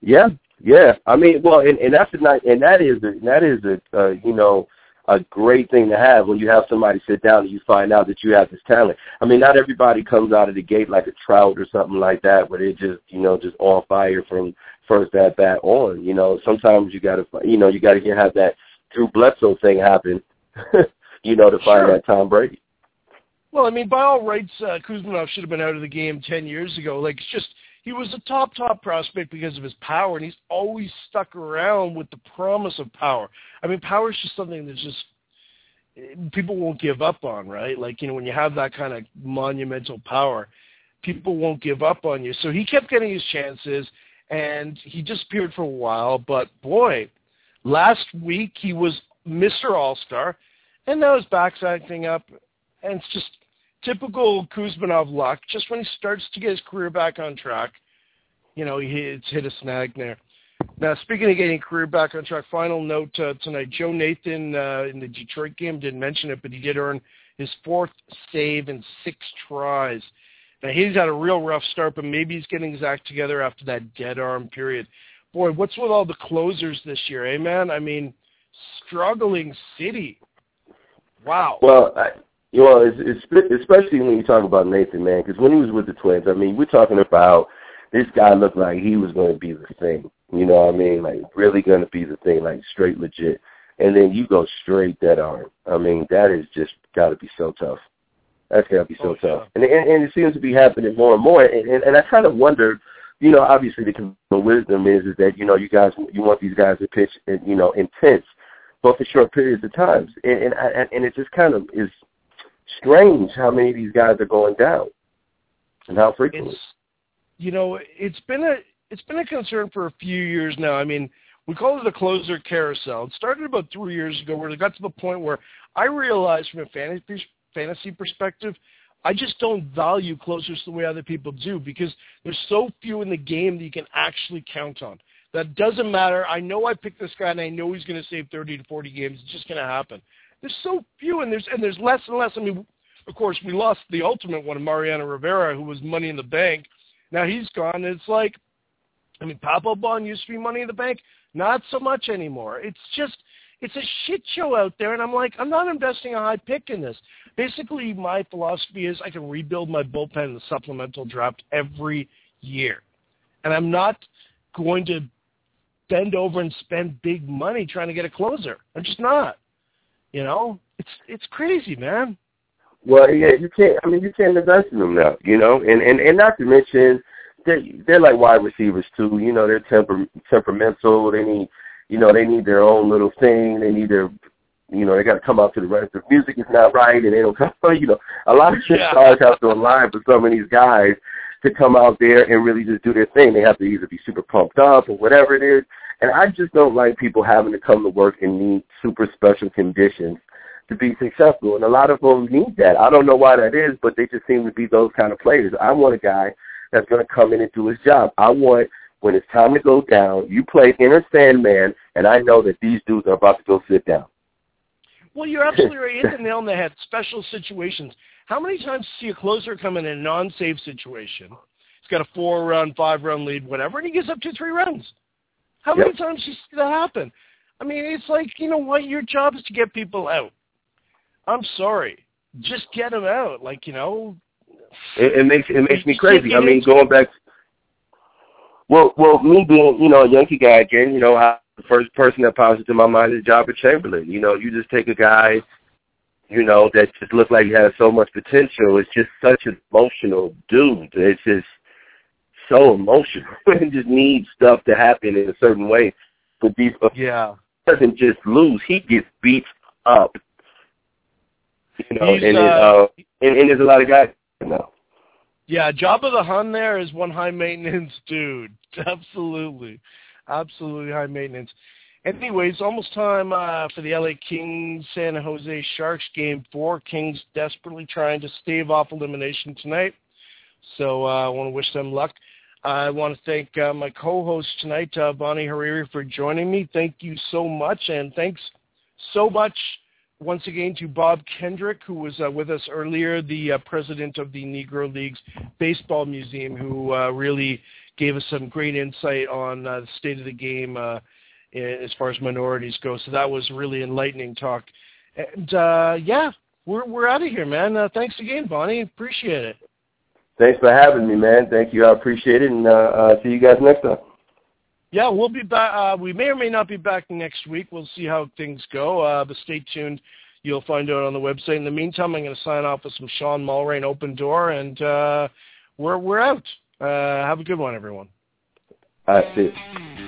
Yeah, yeah. I mean, well, and, and that's a nice, and that is a, that is a uh, you know a great thing to have when you have somebody sit down and you find out that you have this talent. I mean, not everybody comes out of the gate like a Trout or something like that, where they just you know just on fire from first at bat on. You know, sometimes you gotta you know you gotta have that Drew Bledsoe thing happen, you know, to find sure. that Tom Brady. Well, I mean, by all rights, uh, Kuzmanov should have been out of the game ten years ago. Like, it's just he was a top, top prospect because of his power, and he's always stuck around with the promise of power. I mean, power is just something that's just people won't give up on, right? Like, you know, when you have that kind of monumental power, people won't give up on you. So he kept getting his chances, and he disappeared for a while. But, boy, last week he was Mister All-Star, and now his back's acting up. And it's just typical Kuzmanov luck. Just when he starts to get his career back on track, you know, he hits, hit a snag there. Now, speaking of getting career back on track, final note uh, tonight, Joe Nathan uh, in the Detroit game didn't mention it, but he did earn his fourth save in six tries. Now, he's had a real rough start, but maybe he's getting his act together after that dead arm period. Boy, what's with all the closers this year, eh, man? I mean, struggling city. Wow. Well, I... You know, it's, it's, especially when you talk about Nathan, man, because when he was with the Twins, I mean, we're talking about this guy looked like he was going to be the thing. You know what I mean? Like, really going to be the thing, like, straight legit. And then you go straight that arm. I mean, that is just got to be so tough. That's got to be so oh, tough. Yeah. And, and and it seems to be happening more and more. And, and, and I kind of wonder, you know, obviously the wisdom is, is that, you know, you guys, you want these guys to pitch, you know, intense, but for short periods of time. And, and, I, and it just kind of is strange how many of these guys are going down and how frequently. It's, you know, it's been a it's been a concern for a few years now. I mean, we call it the closer carousel. It started about three years ago where it got to the point where I realized from a fantasy, fantasy perspective, I just don't value closers the way other people do because there's so few in the game that you can actually count on. That doesn't matter. I know I picked this guy and I know he's going to save thirty to forty games. It's just going to happen. There's so few, and there's and there's less and less. I mean, of course, we lost the ultimate one, Mariano Rivera, who was Money in the Bank. Now he's gone, and it's like, I mean, Pablo Bon used to be Money in the Bank. Not so much anymore. It's just, it's a shit show out there, and I'm like, I'm not investing a high pick in this. Basically, my philosophy is I can rebuild my bullpen in the supplemental draft every year, and I'm not going to bend over and spend big money trying to get a closer. I'm just not. You know, it's it's crazy, man. Well, yeah, you can't. I mean, you can't invest in them now. You know, and and, and not to mention they're, they're like wide receivers too. You know, they're temper, temperamental. They need, you know, they need their own little thing. They need their, you know, they got to come out to the rest. The music is not right, and they don't come. You know, a lot of yeah. stars have to align for some of these guys to come out there and really just do their thing. They have to either be super pumped up or whatever it is. And I just don't like people having to come to work and need super special conditions to be successful. And a lot of them need that. I don't know why that is, but they just seem to be those kind of players. I want a guy that's going to come in and do his job. I want, when it's time to go down, you play inner Sandman, and I know that these dudes are about to go sit down. Well, you're absolutely right. Hit the nail on the head. Special situations. How many times do you see a closer come in a non-save situation? He's got a four-run, five-run lead, whatever, and he gives up two, three runs. How many yep. times does that happen? I mean, it's like, you know what? Your job is to get people out. I'm sorry. Just get him out. Like, you know. It, it makes it makes me crazy. I mean, going back. Well, well, me being, you know, a Yankee guy again, you know, I, the first person that pops into my mind is Jabba Chamberlain. You know, you just take a guy, you know, that just looked like he had so much potential. It's just such an emotional dude. It's just so emotional. It just needs stuff to happen in a certain way. But these yeah. doesn't just lose. He gets beat up. You know, He's, and, uh, uh, and, and there's a lot of guys, you know. Yeah, Jabba the Hutt there is one high-maintenance dude. Absolutely. Absolutely high-maintenance. Anyway, it's almost time uh, for the L A Kings-San Jose Sharks game four. Kings desperately trying to stave off elimination tonight. So uh, I want to wish them luck. I want to thank uh, my co-host tonight, uh, Vaney Hariri, for joining me. Thank you so much, and thanks so much once again to Bob Kendrick, who was uh, with us earlier, the uh, president of the Negro Leagues Baseball Museum, who uh, really gave us some great insight on uh, the state of the game uh, as far as minorities go. So that was really enlightening talk. And, uh, yeah, we're we're out of here, man. Uh, thanks again, Vaney. Appreciate it. Thanks for having me, man. Thank you. I appreciate it, and uh, uh, see you guys next time. Yeah, we'll be back. Uh, we may or may not be back next week. We'll see how things go, uh, but stay tuned. You'll find out on the website. In the meantime, I'm going to sign off with some Sean Mulray and Open Door, and uh, we're we're out. Uh, have a good one, everyone. All right, see you.